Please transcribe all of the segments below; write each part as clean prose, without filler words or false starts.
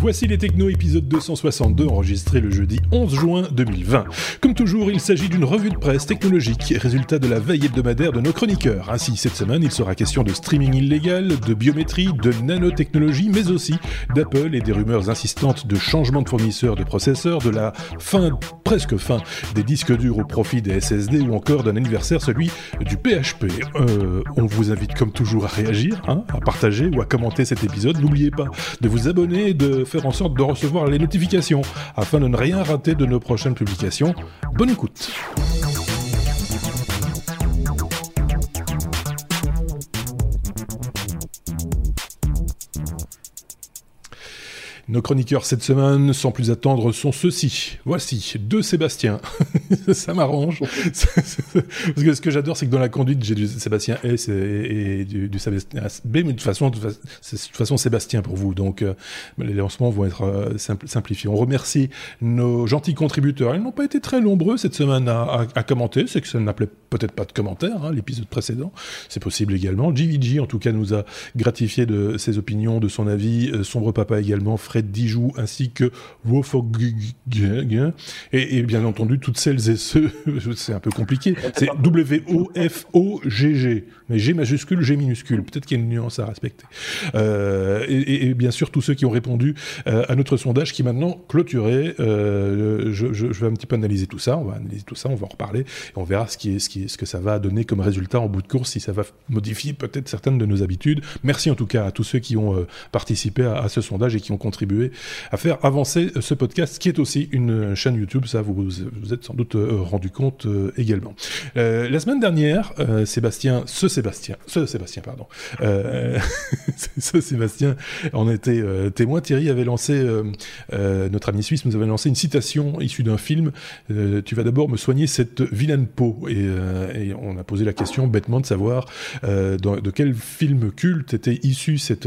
Voici les Technos, épisode 262, enregistré le jeudi 11 juin 2020. Comme toujours, il s'agit d'une revue de presse technologique, résultat de la veille hebdomadaire de nos chroniqueurs. Ainsi, cette semaine, il sera question de streaming illégal, de biométrie, de nanotechnologie, mais aussi d'Apple et des rumeurs insistantes de changement de fournisseur de processeurs, de la presque fin, des disques durs au profit des SSD ou encore d'un anniversaire, celui du PHP. On vous invite comme toujours à réagir, à partager ou à commenter cet épisode. N'oubliez pas de vous abonner et de faire en sorte de recevoir les notifications afin de ne rien rater de nos prochaines publications. Bonne écoute. Nos chroniqueurs cette semaine, sans plus attendre, sont ceux-ci. Voici deux Sébastien. Ça m'arrange. Parce que ce que j'adore, c'est que dans la conduite, j'ai du Sébastien S et du Sébastien B, mais de toute façon Sébastien pour vous. Donc les lancements vont être simplifiés. On remercie nos gentils contributeurs. Ils n'ont pas été très nombreux cette semaine à commenter. C'est que ça n'appelait peut-être pas de commentaires, l'épisode précédent. C'est possible également. JVG, en tout cas, nous a gratifié de ses opinions, de son avis. Sombre Papa également. Fred Dijoux ainsi que Wofogug et bien entendu toutes celles et ceux, c'est un peu compliqué, c'est W-O-F-O-G-G, mais G majuscule, G minuscule, peut-être qu'il y a une nuance à respecter. Et bien sûr tous ceux qui ont répondu à notre sondage qui est maintenant clôturé. Je vais un petit peu analyser tout ça, on va en reparler, et on verra ce que ça va donner comme résultat en bout de course, si ça va modifier peut-être certaines de nos habitudes. Merci en tout cas à tous ceux qui ont participé à ce sondage et qui ont contribuer à faire avancer ce podcast qui est aussi une chaîne YouTube, ça vous êtes sans doute rendu compte également. La semaine dernière, Sébastien en était témoin. Thierry avait lancé, notre ami suisse nous avait lancé une citation issue d'un film, tu vas d'abord me soigner cette vilaine peau, et on a posé la question bêtement de savoir de quel film culte était issue cette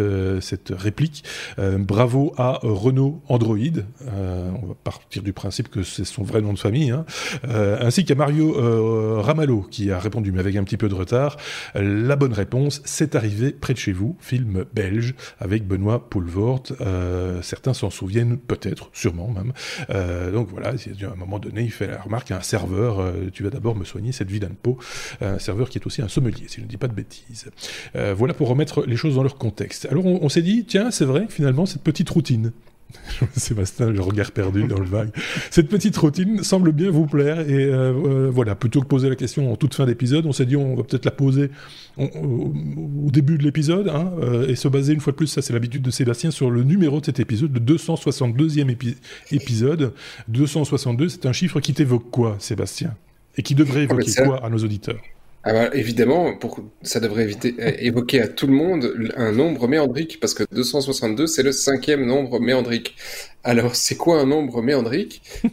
réplique. Bravo à Renaud Android, on va partir du principe que c'est son vrai nom de famille, ainsi qu'à Mario Ramalho qui a répondu, mais avec un petit peu de retard. La bonne réponse, c'est arrivé près de chez vous, film belge avec Benoît Poelvoorde. Certains s'en souviennent peut-être, sûrement même. Donc voilà, à un moment donné, il fait la remarque à un serveur, tu vas d'abord me soigner cette vilaine peau, un serveur qui est aussi un sommelier, si je ne dis pas de bêtises. Voilà pour remettre les choses dans leur contexte. Alors on s'est dit, tiens, c'est vrai, finalement, cette petite routine. Sébastien, le regard perdu dans le vague. Cette petite routine semble bien vous plaire et voilà, plutôt que poser la question en toute fin d'épisode, on s'est dit on va peut-être la poser au début de l'épisode et se baser une fois de plus, ça c'est l'habitude de Sébastien, sur le numéro de cet épisode, le 262e épisode. 262, c'est un chiffre qui t'évoque quoi, Sébastien? Et qui devrait évoquer quoi à nos auditeurs? Alors évidemment, ça devrait évoquer à tout le monde un nombre méandrique, parce que 262, c'est le 5e nombre méandrique. Alors, c'est quoi un nombre méandrique? Eh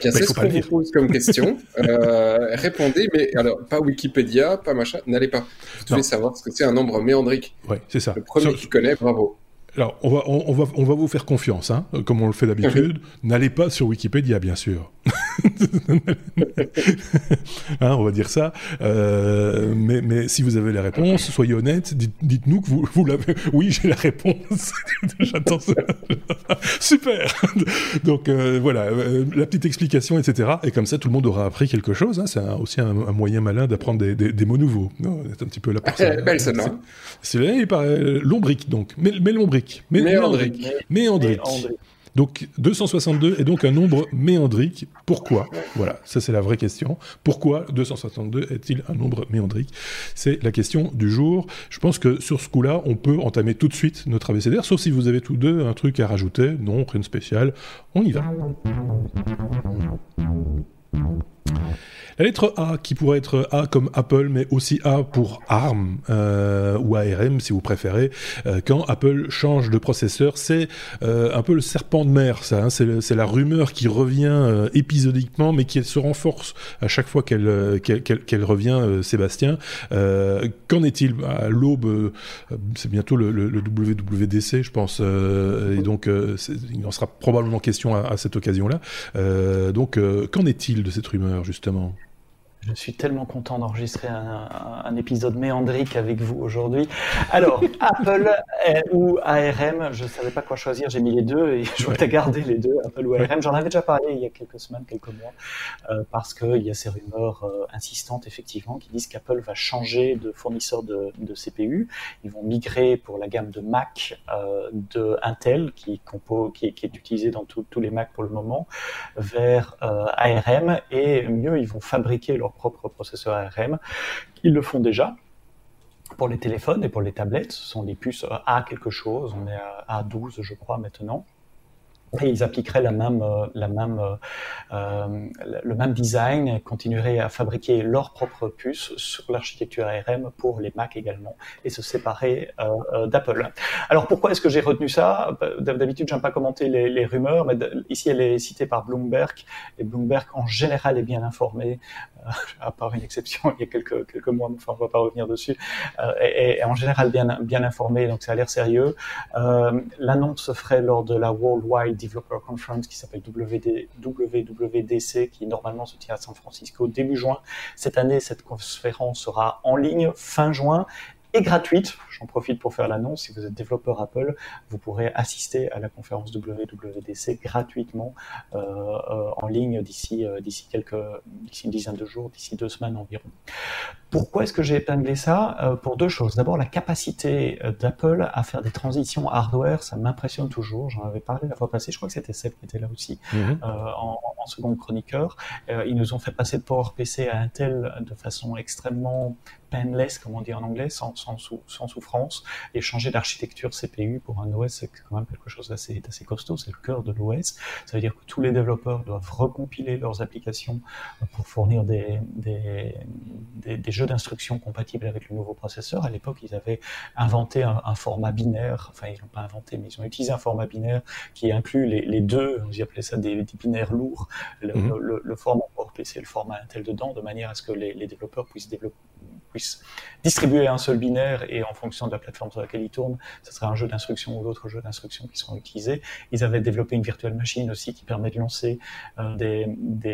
bien, c'est ce qu'on vous pose comme question. Répondez, mais alors, pas Wikipédia, pas machin, n'allez pas. Vous devez savoir ce que c'est un nombre méandrique. Oui, c'est ça. Le premier qui connaît, bravo. Alors, on va vous faire confiance, comme on le fait d'habitude. N'allez pas sur Wikipédia, bien sûr. On va dire ça. Mais si vous avez la réponse, soyez honnête. Dites-nous que vous l'avez. Oui, j'ai la réponse. J'attends ça. Super. Donc, voilà, la petite explication, etc. Et comme ça, tout le monde aura appris quelque chose. C'est aussi un moyen malin d'apprendre des mots nouveaux. C'est un petit peu la personne. Elle est belle, celle-là. C'est là, il paraît lombrique, donc. Mais lombrique. Méandrique. Donc 262 est donc un nombre méandrique. Pourquoi? Voilà, ça c'est la vraie question. Pourquoi 262 est-il un nombre méandrique? C'est la question du jour. Je pense que sur ce coup-là, on peut entamer tout de suite notre abécédaire, sauf si vous avez tous deux un truc à rajouter. Non, rien de spécial. On y va. La lettre A, qui pourrait être A comme Apple, mais aussi A pour ARM, ou ARM si vous préférez. Quand Apple change de processeur, c'est un peu le serpent de mer, ça. C'est la rumeur qui revient épisodiquement, mais qui se renforce à chaque fois qu'elle revient, Sébastien. Qu'en est-il à l'aube? C'est bientôt le WWDC, je pense. Et donc, il en sera probablement question à cette occasion-là. Donc, qu'en est-il de cette rumeur, justement ? Je suis tellement content d'enregistrer un épisode méandrique avec vous aujourd'hui. Alors, Apple ou ARM, je ne savais pas quoi choisir, j'ai mis les deux et je voulais garder les deux, Apple ou ARM. J'en avais déjà parlé il y a quelques semaines, quelques mois, parce qu'il y a ces rumeurs insistantes, effectivement, qui disent qu'Apple va changer de fournisseur de CPU. Ils vont migrer pour la gamme de Mac de Intel, qui est utilisée dans tous les Macs pour le moment, vers ARM, et mieux, ils vont fabriquer leur propre processeur ARM. Ils le font déjà pour les téléphones et pour les tablettes. Ce sont les puces A quelque chose, on est à A12 je crois maintenant. Et ils appliqueraient le même design, et continueraient à fabriquer leur propre puce sur l'architecture ARM pour les Mac également, et se séparer d'Apple. Alors pourquoi est-ce que j'ai retenu ça? D'habitude, j'aime pas commenter les rumeurs, mais ici elle est citée par Bloomberg, et Bloomberg en général est bien informé, à part une exception il y a quelques mois, mais enfin on va pas revenir dessus, et en général bien informé, donc ça a l'air sérieux. L'annonce se ferait lors de la Worldwide Developer Conference qui s'appelle WWDC, qui normalement se tient à San Francisco début juin. Cette année, cette conférence sera en ligne fin juin et gratuite. J'en profite pour faire l'annonce. Si vous êtes développeur Apple, vous pourrez assister à la conférence WWDC gratuitement en ligne d'ici une dizaine de jours, d'ici 2 semaines environ. Pourquoi est-ce que j'ai épinglé ça? Pour 2 choses. D'abord, la capacité d'Apple à faire des transitions hardware, ça m'impressionne toujours. J'en avais parlé la fois passée, je crois que c'était Seb qui était là aussi, en second chroniqueur. Ils nous ont fait passer de PowerPC à Intel de façon extrêmement painless, comme on dit en anglais, sans souffrance, et changer d'architecture CPU pour un OS, c'est quand même quelque chose d'assez costaud, c'est le cœur de l'OS. Ça veut dire que tous les développeurs doivent recompiler leurs applications pour fournir des jeux d'instructions compatibles avec le nouveau processeur. À l'époque, ils avaient inventé un format binaire, enfin ils l'ont pas inventé, mais ils ont utilisé un format binaire qui inclut les deux, ils appelaient ça des binaires lourds, le format PowerPC, le format Intel dedans, de manière à ce que les développeurs puissent distribuer un seul binaire, et en fonction de la plateforme sur laquelle ils tournent, ce sera un jeu d'instruction ou d'autres jeux d'instruction qui seront utilisés. Ils avaient développé une virtual machine aussi qui permet de lancer des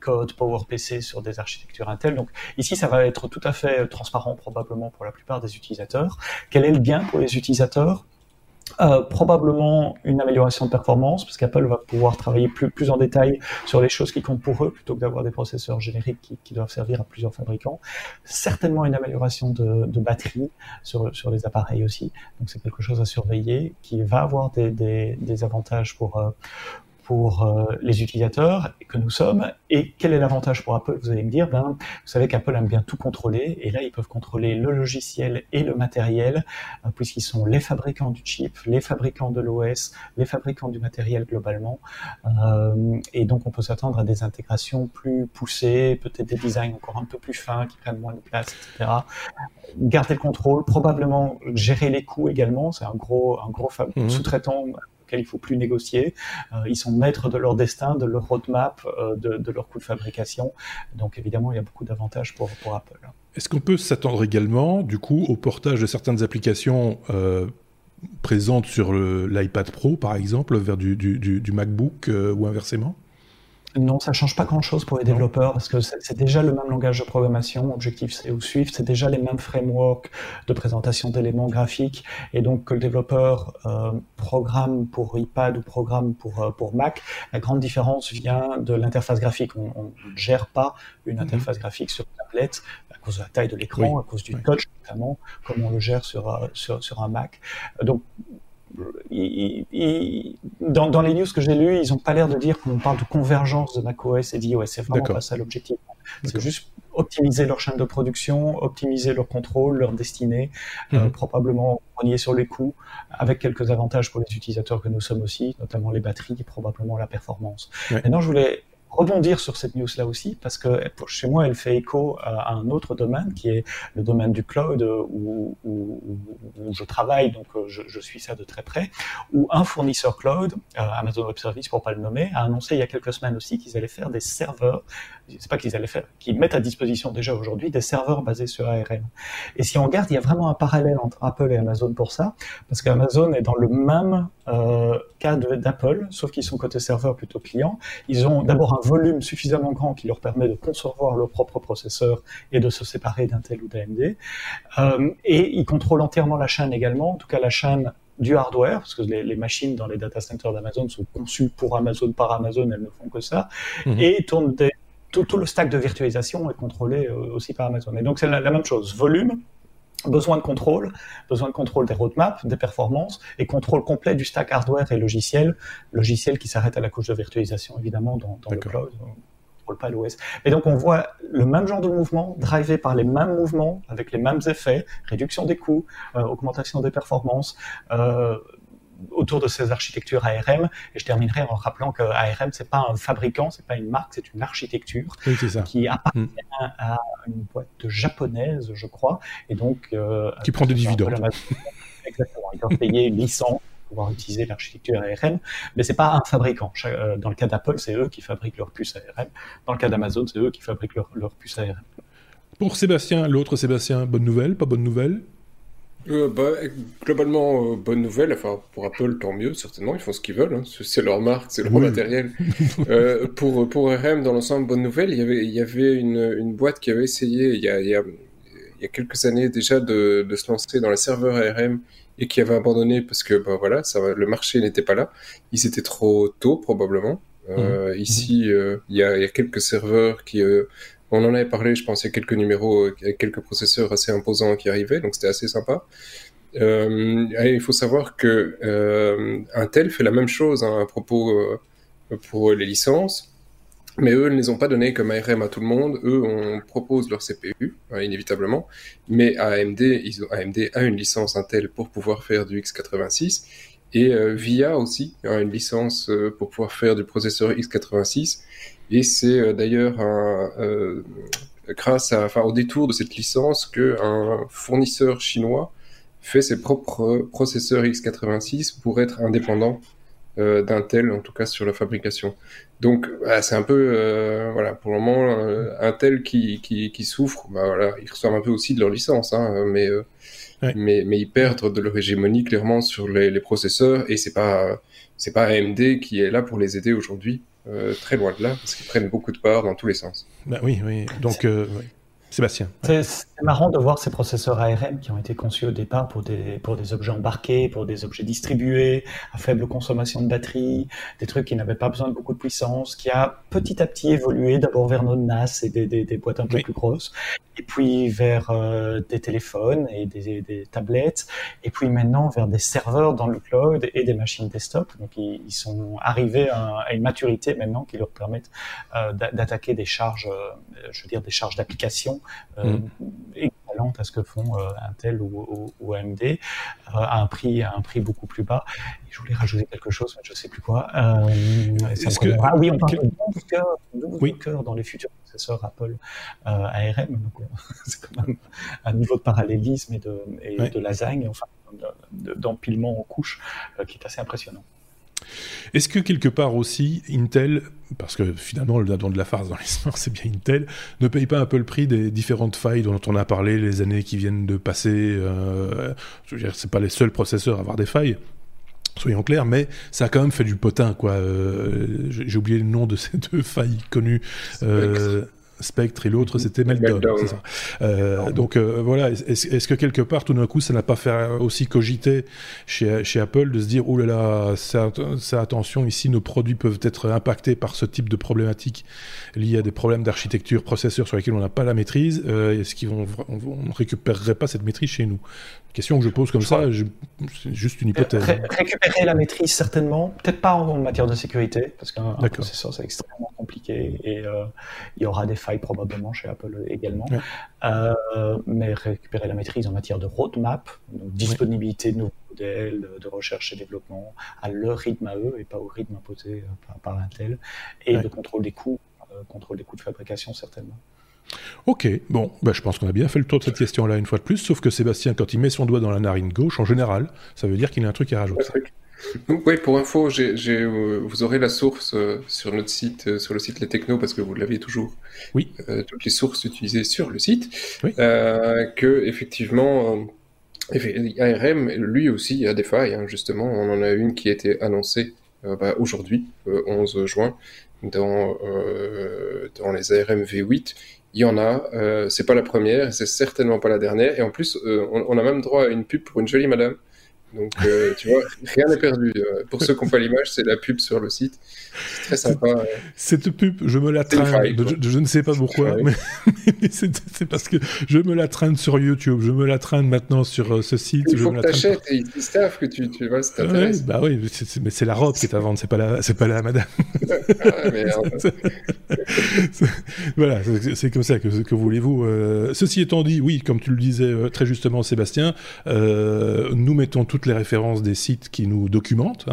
codes PowerPC sur des architectures Intel. Donc ici, ça va être tout à fait transparent probablement pour la plupart des utilisateurs. Quel est le gain pour les utilisateurs? Probablement une amélioration de performance, parce qu'Apple va pouvoir travailler plus en détail sur les choses qui comptent pour eux, plutôt que d'avoir des processeurs génériques qui doivent servir à plusieurs fabricants. Certainement une amélioration de batterie sur les appareils aussi. Donc c'est quelque chose à surveiller, qui va avoir des avantages pour les utilisateurs que nous sommes. Et quel est l'avantage pour Apple? Vous allez me dire, vous savez qu'Apple aime bien tout contrôler, et là ils peuvent contrôler le logiciel et le matériel, puisqu'ils sont les fabricants du chip, les fabricants de l'OS, les fabricants du matériel globalement, et donc on peut s'attendre à des intégrations plus poussées, peut-être des designs encore un peu plus fins, qui prennent moins de place, etc. Garder le contrôle, probablement gérer les coûts également, c'est un gros sous-traitant, auquel il ne faut plus négocier. Ils sont maîtres de leur destin, de leur roadmap, de leur coût de fabrication. Donc évidemment, il y a beaucoup d'avantages pour Apple. Est-ce qu'on peut s'attendre également, du coup, au portage de certaines applications présentes sur l'iPad Pro, par exemple, vers du MacBook ou inversement ? Non, ça ne change pas grand-chose pour les développeurs, parce que c'est déjà le même langage de programmation, Objective-C ou Swift, c'est déjà les mêmes frameworks de présentation d'éléments graphiques, et donc que le développeur programme pour iPad ou programme pour Mac, la grande différence vient de l'interface graphique. On ne gère pas une interface graphique sur tablette, à cause de la taille de l'écran, à cause du touch notamment, comme on le gère sur un Mac. Donc, dans les news que j'ai lues, ils n'ont pas l'air de dire qu'on parle de convergence de macOS et d'iOS. C'est vraiment pas ça l'objectif. C'est juste optimiser leur chaîne de production, optimiser leur contrôle, leur destinée, probablement rogner sur les coûts, avec quelques avantages pour les utilisateurs que nous sommes aussi, notamment les batteries et probablement la performance. Maintenant, je voulais rebondir sur cette news-là aussi, parce que chez moi, elle fait écho à un autre domaine, qui est le domaine du cloud, où je travaille, donc je suis ça de très près, où un fournisseur cloud, Amazon Web Services pour pas le nommer, a annoncé il y a quelques semaines aussi qu'ils allaient faire des serveurs, c'est pas qu'ils allaient faire, qu'ils mettent à disposition déjà aujourd'hui des serveurs basés sur ARM. Et si on regarde, il y a vraiment un parallèle entre Apple et Amazon pour ça, parce qu'Amazon est dans le même cas d'Apple, sauf qu'ils sont côté serveur plutôt client. Ils ont d'abord un volume suffisamment grand qui leur permet de concevoir leur propre processeur et de se séparer d'Intel ou d'AMD. Et ils contrôlent entièrement la chaîne également, en tout cas la chaîne du hardware, parce que les machines dans les data centers d'Amazon sont conçues pour Amazon, par Amazon, elles ne font que ça, et tournent tout le stack de virtualisation est contrôlé aussi par Amazon. Et donc c'est la même chose, volume, besoin de contrôle des roadmaps, des performances, et contrôle complet du stack hardware et logiciel qui s'arrête à la couche de virtualisation, évidemment, dans le cloud. Pas l'OS. Et donc on voit le même genre de mouvement, drivé par les mêmes mouvements, avec les mêmes effets, réduction des coûts, augmentation des performances, autour de ces architectures ARM. Et je terminerai en rappelant que ARM, c'est pas un fabricant, c'est pas une marque, c'est une architecture qui appartient à une boîte japonaise, je crois, et donc qui prend des dividendes. Exactement, ils doivent payer une licence pouvoir utiliser l'architecture ARM, mais c'est pas un fabricant. Dans le cas d'Apple, c'est eux qui fabriquent leur puce ARM. Dans le cas d'Amazon, c'est eux qui fabriquent leur puce ARM. Pour Sébastien, l'autre Sébastien, bonne nouvelle, pas bonne nouvelle ? Globalement, bonne nouvelle. Enfin, pour Apple, tant mieux, certainement. Ils font ce qu'ils veulent. Hein. C'est leur marque, c'est leur matériel. Pour ARM, dans l'ensemble, bonne nouvelle. Il y avait une boîte qui avait essayé il y a quelques années déjà de se lancer dans les serveurs ARM et qui avait abandonné parce que le marché n'était pas là. Ils étaient trop tôt, probablement. Ici, il y a quelques serveurs qui... on en avait parlé, je pense, il y a quelques numéros, quelques processeurs assez imposants qui arrivaient, donc c'était assez sympa. Il faut savoir que Intel fait la même chose à propos pour les licences, mais eux ne les ont pas données comme ARM à tout le monde. Eux, on propose leur CPU, inévitablement, mais AMD a une licence Intel pour pouvoir faire du x86, et VIA aussi a une licence pour pouvoir faire du processeur x86, et c'est d'ailleurs au détour de cette licence qu'un fournisseur chinois fait ses propres processeurs x86 pour être indépendant d'Intel, en tout cas sur la fabrication. Donc c'est un peu pour le moment Intel qui souffre, ils reçoivent un peu aussi de leur licence, hein, mais ils perdent de leur hégémonie clairement sur les processeurs, et c'est pas AMD qui est là pour les aider aujourd'hui, très loin de là, parce qu'ils prennent beaucoup de parts dans tous les sens. Bah oui. Donc Sébastien. C'est marrant de voir ces processeurs ARM qui ont été conçus au départ pour des objets embarqués, pour des objets distribués, à faible consommation de batterie, des trucs qui n'avaient pas besoin de beaucoup de puissance, qui a petit à petit évolué d'abord vers nos NAS et des boîtes un peu plus grosses, et puis vers des téléphones et des tablettes, et puis maintenant vers des serveurs dans le cloud et des machines desktop. Donc ils sont arrivés à une maturité maintenant qui leur permettent d'attaquer des charges, des charges d'application équivalente à ce que font Intel ou AMD, à un prix beaucoup plus bas. Et je voulais rajouter quelque chose, mais je ne sais plus quoi. On parle de 12 cœurs dans les futurs processeurs Apple ARM. Donc, c'est quand même un niveau de parallélisme et de lasagne, enfin d'empilement en couches qui est assez impressionnant. Est-ce que quelque part aussi, Intel, parce que finalement le dindon de la farce dans l'histoire c'est bien Intel, ne paye pas un peu le prix des différentes failles dont on a parlé les années qui viennent de passer, je veux dire, c'est pas les seuls processeurs à avoir des failles, soyons clairs, mais ça a quand même fait du potin, quoi. J'ai oublié le nom de ces deux failles connues, Spectre et l'autre c'était Meltdown, c'est ça. Est-ce que quelque part tout d'un coup ça n'a pas fait aussi cogiter chez Apple de se dire oh là là, ça attention, ici nos produits peuvent être impactés par ce type de problématique liée à des problèmes d'architecture processeur sur lesquels on n'a pas la maîtrise, est-ce qu'on ne récupérerait pas cette maîtrise chez nous? Question que je pose comme ça, c'est juste une hypothèse. Récupérer la maîtrise, certainement, peut-être pas en matière de sécurité, parce qu'un processeur, c'est extrêmement compliqué, et il y aura des failles probablement chez Apple également. Ouais. Mais récupérer la maîtrise en matière de roadmap, donc disponibilité de nouveaux modèles, de recherche et développement, à leur rythme à eux, et pas au rythme imposé par Intel, et de contrôle des coûts de fabrication, certainement. Ok, bon, je pense qu'on a bien fait le tour de cette question-là une fois de plus, sauf que Sébastien, quand il met son doigt dans la narine gauche, en général, ça veut dire qu'il a un truc à rajouter. Oui, pour info, vous aurez la source sur notre site, sur le site Les Technos, parce que vous l'avez toujours. Oui. Toutes les sources utilisées sur le site, que effectivement, ARM, lui aussi, a des failles, hein, justement. On en a une qui a été annoncée aujourd'hui, 11 juin, dans les ARM V8, il y en a, c'est pas la première, c'est certainement pas la dernière, et en plus, on a même droit à une pub pour une jolie madame. Donc, tu vois, rien n'est perdu. Pour ceux qui n'ont pas l'image, c'est la pub sur le site. C'est très sympa. Cette pub, je me la traîne. Je ne sais pas pourquoi, mais c'est parce que je me la traîne sur YouTube. Je me la traîne maintenant sur ce site. Il faut que t'achètes et ils savent que tu vois, ça t'intéresse. Bah oui, mais c'est la robe qui est à vendre. C'est pas la madame. Ah, merde. Voilà, c'est comme ça que voulez-vous. Ceci étant dit, oui, comme tu le disais très justement, Sébastien, nous mettons toutes les références des sites qui nous documentent,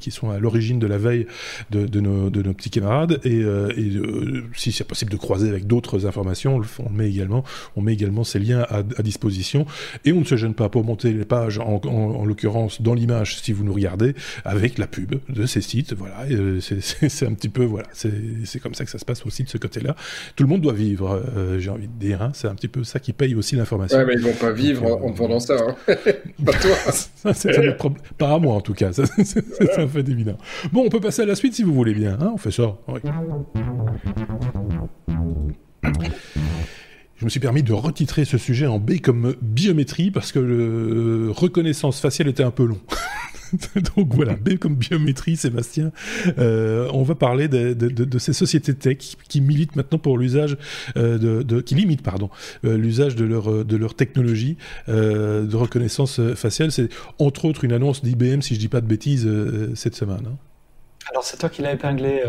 qui sont à l'origine de la veille de nos petits camarades, et si c'est possible de croiser avec d'autres informations, on met également ces liens à disposition, et on ne se gêne pas pour monter les pages, en l'occurrence dans l'image si vous nous regardez, avec la pub de ces sites, voilà, et c'est un petit peu, voilà, c'est comme ça que ça se passe aussi de ce côté-là. Tout le monde doit vivre, j'ai envie de dire, c'est un petit peu ça qui paye aussi l'information. Ouais, mais ils vont pas vivre en vendant ça, hein. Pas toi. Pas à moi en tout cas, c'est un fait évident. Bon, on peut passer à la suite si vous voulez bien, hein, on fait ça. Oui. Je me suis permis de retitrer ce sujet en B comme biométrie parce que le reconnaissance faciale était un peu long. Donc voilà, B comme biométrie, Sébastien. On va parler de ces sociétés tech qui militent maintenant pour l'usage qui limitent l'usage de leur technologie de reconnaissance faciale. C'est entre autres une annonce d'IBM, si je dis pas de bêtises, cette semaine. Hein. Alors c'est toi qui l'as épinglé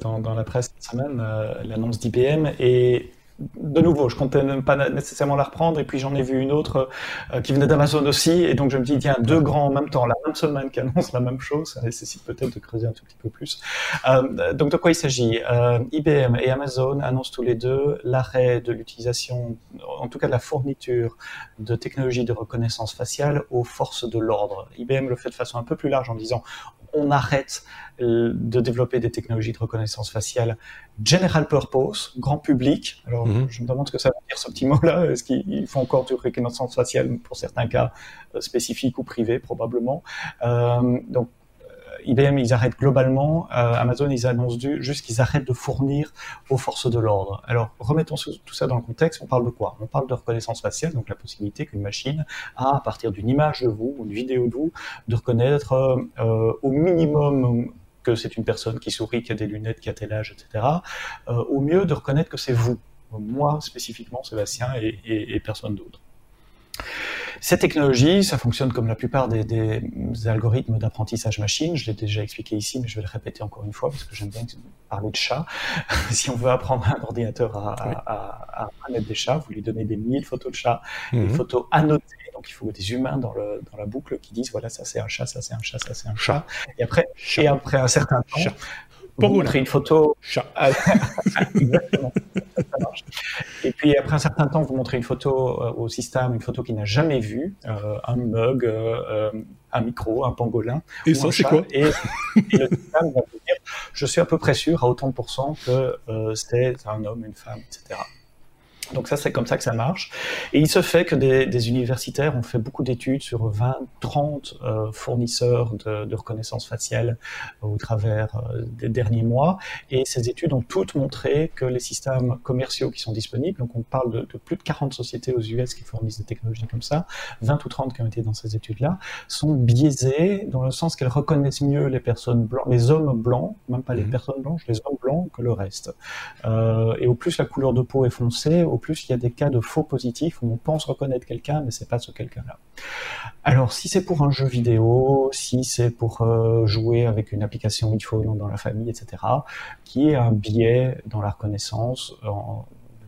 dans la presse cette semaine, l'annonce d'IBM, et de nouveau, je comptais même pas nécessairement la reprendre, et puis j'en ai vu une autre qui venait d'Amazon aussi, et donc je me dis, tiens, deux grands en même temps, la même semaine qui annoncent la même chose, ça nécessite peut-être de creuser un tout petit peu plus. Donc de quoi il s'agit ? IBM et Amazon annoncent tous les deux l'arrêt de l'utilisation, en tout cas de la fourniture de technologies de reconnaissance faciale aux forces de l'ordre. IBM le fait de façon un peu plus large en disant, on arrête de développer des technologies de reconnaissance faciale general purpose, grand public. Alors, je me demande ce que ça veut dire, ce petit mot-là. Est-ce qu'il faut encore du reconnaissance faciale pour certains cas spécifiques ou privés, probablement. Donc, IBM, ils arrêtent globalement. Amazon, ils annoncent juste qu'ils arrêtent de fournir aux forces de l'ordre. Alors, remettons tout ça dans le contexte. On parle de quoi ? On parle de reconnaissance faciale, donc la possibilité qu'une machine a, à partir d'une image de vous, une vidéo de vous, de reconnaître au minimum que c'est une personne qui sourit, qui a des lunettes, qui a tel âge, etc. Au mieux, de reconnaître que c'est vous. Moi, spécifiquement, Sébastien, et personne d'autre. Cette technologie, ça fonctionne comme la plupart des algorithmes d'apprentissage machine. Je l'ai déjà expliqué ici, mais je vais le répéter encore une fois parce que j'aime bien parler de chats. Si on veut apprendre à un ordinateur à reconnaître des chats, vous lui donnez des 1000 photos de chats, des photos annotées. Donc il faut des humains dans la boucle qui disent voilà, ça c'est un chat, ça c'est un chat, ça c'est un chat. Et après un certain temps, vous montrez une photo. Chat. Exactement. Ça marche. Et puis après un certain temps, vous montrez une photo au système, une photo qu'il n'a jamais vue, un mug, un micro, un pangolin. Et ça, c'est quoi ? Et le système va vous dire, je suis à peu près sûr, à autant de pourcents, que c'est un homme, une femme, etc. Donc ça, c'est comme ça que ça marche. Et il se fait que des universitaires ont fait beaucoup d'études sur 20-30 fournisseurs de reconnaissance faciale au travers des derniers mois. Et ces études ont toutes montré que les systèmes commerciaux qui sont disponibles, donc on parle de plus de 40 sociétés aux US qui fournissent des technologies comme ça, 20 ou 30 qui ont été dans ces études-là, sont biaisées dans le sens qu'elles reconnaissent mieux les personnes blanches, les hommes blancs, même pas les personnes blanches, les hommes blancs que le reste. Et au plus la couleur de peau est foncée, au plus, il y a des cas de faux positifs où on pense reconnaître quelqu'un, mais c'est pas ce quelqu'un-là. Alors, si c'est pour un jeu vidéo, si c'est pour jouer avec une application iPhone dans la famille, etc., qui est un biais dans la reconnaissance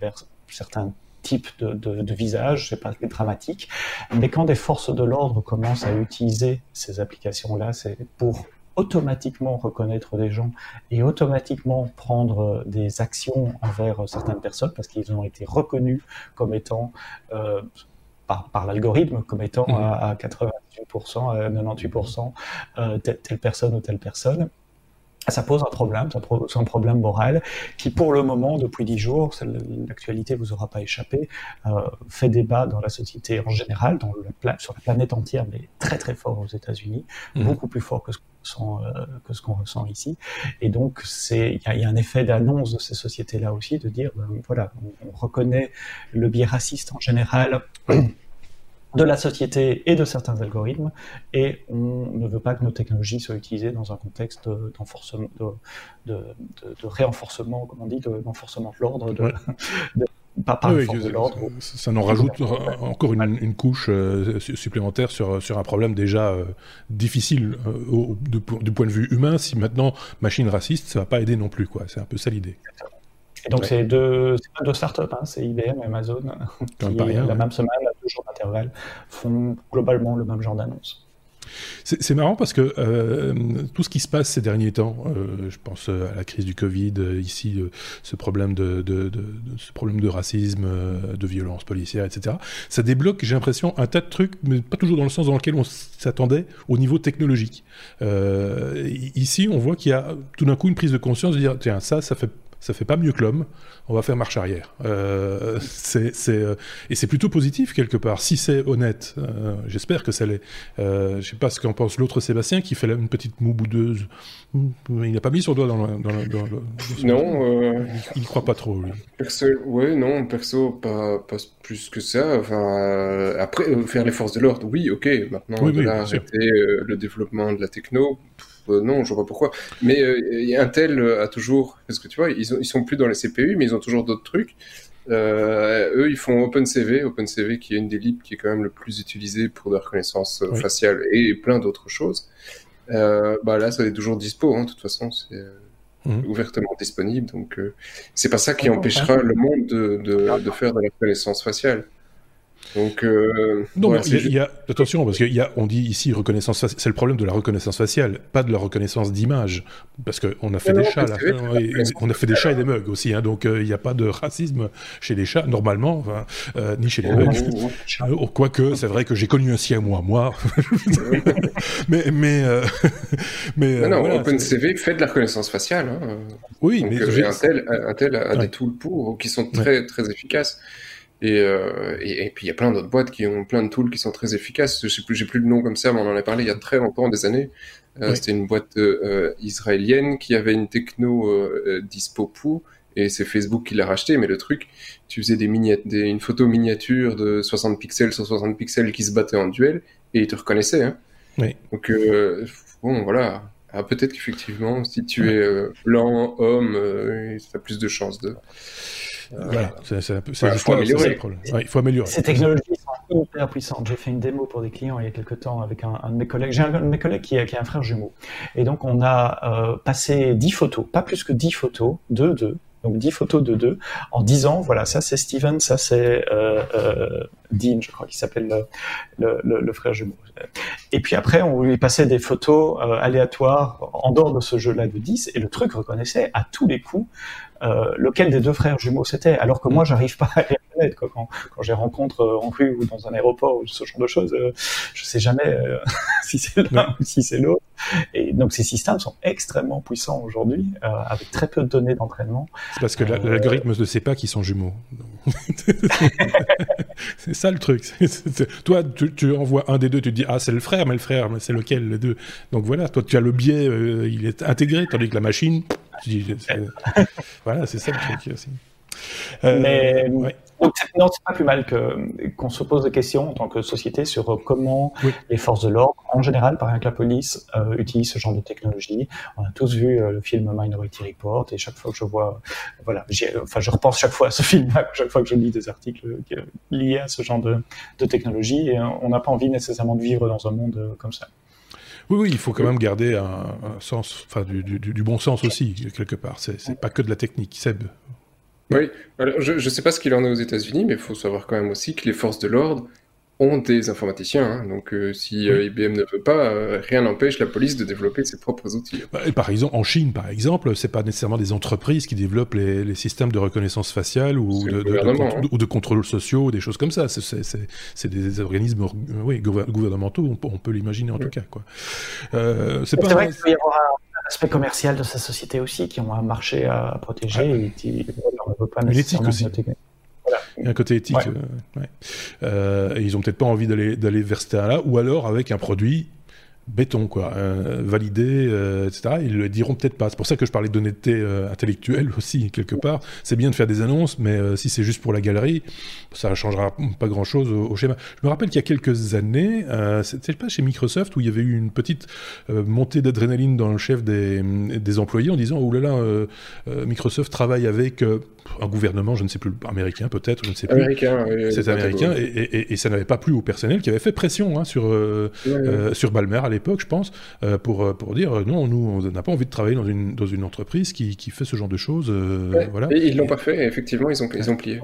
vers certains type de visage, c'est pas dramatique, mais quand des forces de l'ordre commencent à utiliser ces applications-là, c'est pour automatiquement reconnaître des gens et automatiquement prendre des actions envers certaines personnes parce qu'ils ont été reconnus comme étant par l'algorithme comme étant à 98%, à 98% telle personne ou telle personne. Ça pose un problème, c'est un problème moral qui, pour le moment, depuis 10 jours, l'actualité vous aura pas échappé, fait débat dans la société en général, sur la planète entière, mais très très fort aux États-Unis, beaucoup plus fort que ce qu'on que ce qu'on ressent ici. Et donc, il y a un effet d'annonce de ces sociétés-là aussi, de dire, ben, voilà, on reconnaît le biais raciste en général de la société et de certains algorithmes, et on ne veut pas que nos technologies soient utilisées dans un contexte de réenforcement, comment on dit, d'enforcement de l'ordre, de, ouais. Ça nous rajoute encore une couche supplémentaire sur un problème déjà difficile du point de vue humain. Si maintenant machine raciste, ça ne va pas aider non plus, quoi. C'est un peu ça l'idée. Et donc, ouais. C'est pas deux startups, hein, c'est IBM et Amazon qui, rien, la ouais. même semaine, à 2 jours d'intervalle, font globalement le même genre d'annonce. C'est marrant parce que tout ce qui se passe ces derniers temps, je pense à la crise du Covid, ici ce problème de racisme, de violence policière, etc. Ça débloque, j'ai l'impression, un tas de trucs, mais pas toujours dans le sens dans lequel on s'attendait au niveau technologique. Ici, on voit qu'il y a tout d'un coup une prise de conscience de dire tiens, ça fait pas mieux que l'homme, on va faire marche arrière. Et c'est plutôt positif, quelque part, si c'est honnête. J'espère que ça l'est. Je sais pas ce qu'en pense l'autre Sébastien, qui fait une petite moue boudeuse. Il n'a pas mis son doigt dans le non. Il ne croit pas trop, lui. Perso, pas plus que ça. Enfin, après, faire les forces de l'ordre, oui, ok. Maintenant, arrêter le développement de la techno... non, je vois pourquoi. Mais Intel a toujours, parce que tu vois, ils sont plus dans les CPU, mais ils ont toujours d'autres trucs. Eux, ils font OpenCV qui est une des libs qui est quand même le plus utilisée pour la reconnaissance faciale et plein d'autres choses. Là, ça est toujours dispo, hein, de toute façon, c'est ouvertement disponible. Donc, c'est pas ça qui empêchera le monde de faire de la reconnaissance faciale. Donc, attention, parce qu'on dit ici reconnaissance faciale, c'est le problème de la reconnaissance faciale, pas de la reconnaissance d'image, parce qu'on a fait des chats, et des mugs aussi, hein, donc il n'y a pas de racisme chez les chats, normalement, ni chez les mugs. Quoique, c'est vrai que j'ai connu un siamois, moi. OpenCV fait de la reconnaissance faciale. Hein. Oui, donc, mais Intel a des tools pour qui sont très très efficaces. Et puis il y a plein d'autres boîtes qui ont plein de tools qui sont très efficaces. J'ai plus le nom comme ça, mais on en a parlé il y a très longtemps, des années. C'était une boîte israélienne qui avait une techno dispo pour, et c'est Facebook qui l'a racheté. Mais le truc, tu faisais une photo miniature de 60 pixels sur 60 pixels qui se battaient en duel, et ils te reconnaissaient. Hein. Oui. Donc bon, voilà. Ah, peut-être qu'effectivement, si tu es blanc, homme, tu as plus de chances de... Voilà, c'est le problème. Ouais, il faut améliorer. Ces technologies sont hyper puissantes. J'ai fait une démo pour des clients il y a quelques temps avec un de mes collègues. J'ai un de mes collègues qui a un frère jumeau. Et donc, on a passé 10 photos, pas plus que 10 photos, de deux. Donc 10 photos de deux, en disant, voilà, ça c'est Steven, ça c'est Dean, je crois qu'il s'appelle le frère jumeau. Et puis après, on lui passait des photos aléatoires en dehors de ce jeu-là de 10, et le truc reconnaissait à tous les coups lequel des deux frères jumeaux c'était, alors que moi, j'arrive pas à les reconnaître. Quoi. Quand je les rencontre en rue ou dans un aéroport ou ce genre de choses, je sais jamais si c'est l'un ou si c'est l'autre. Et donc ces systèmes sont extrêmement puissants aujourd'hui, avec très peu de données d'entraînement. C'est parce que l'algorithme ne sait pas qu'ils sont jumeaux. C'est ça le truc. Toi, tu envoies un des deux, tu te dis ah c'est le frère, mais c'est lequel les deux. Donc voilà, toi tu as le biais, il est intégré, tandis que la machine, tu dis, voilà, c'est ça le truc aussi. Donc, non, c'est pas plus mal qu'on se pose des questions en tant que société sur comment les forces de l'ordre, en général, par exemple la police, utilisent ce genre de technologie. On a tous vu le film Minority Report, et chaque fois que je vois, voilà, je repense chaque fois à ce film, chaque fois que je lis des articles liés à ce genre de technologie, et on n'a pas envie nécessairement de vivre dans un monde comme ça. Oui, il faut quand même garder un sens, enfin du bon sens aussi, quelque part. C'est pas que de la technique, Seb. Oui, alors je ne sais pas ce qu'il en est aux États-Unis, mais il faut savoir quand même aussi que les forces de l'ordre ont des informaticiens. Hein. Donc, si IBM ne veut pas, rien n'empêche la police de développer ses propres outils. Et par exemple, en Chine, ce n'est pas nécessairement des entreprises qui développent les systèmes de reconnaissance faciale ou de contrôles sociaux, des choses comme ça. C'est des organismes gouvernementaux, on peut l'imaginer en tout cas. Quoi. C'est vrai qu'il y aura un aspect commercial de sa société aussi, qui ont un marché à protéger et on ne veut pas nécessairement... Une éthique aussi. Il y a un côté éthique. Ils n'ont peut-être pas envie d'aller vers ce terrain-là, ou alors avec un produit béton, quoi, validé, etc. Ils le diront peut-être pas. C'est pour ça que je parlais d'honnêteté intellectuelle aussi, quelque part. C'est bien de faire des annonces, mais si c'est juste pour la galerie, ça changera pas grand-chose au schéma. Je me rappelle qu'il y a quelques années, c'était pas chez Microsoft, où il y avait eu une petite montée d'adrénaline dans le chef des employés en disant « Oh là là, Microsoft travaille avec un gouvernement, je ne sais plus, américain peut-être, je ne sais plus. » C'est américain, et ça n'avait pas plu au personnel qui avait fait pression sur Balmer à l'époque, je pense, pour dire non, nous, on n'a pas envie de travailler dans une entreprise qui fait ce genre de choses. Voilà. Et ils l'ont pas fait, et effectivement, ils ont plié.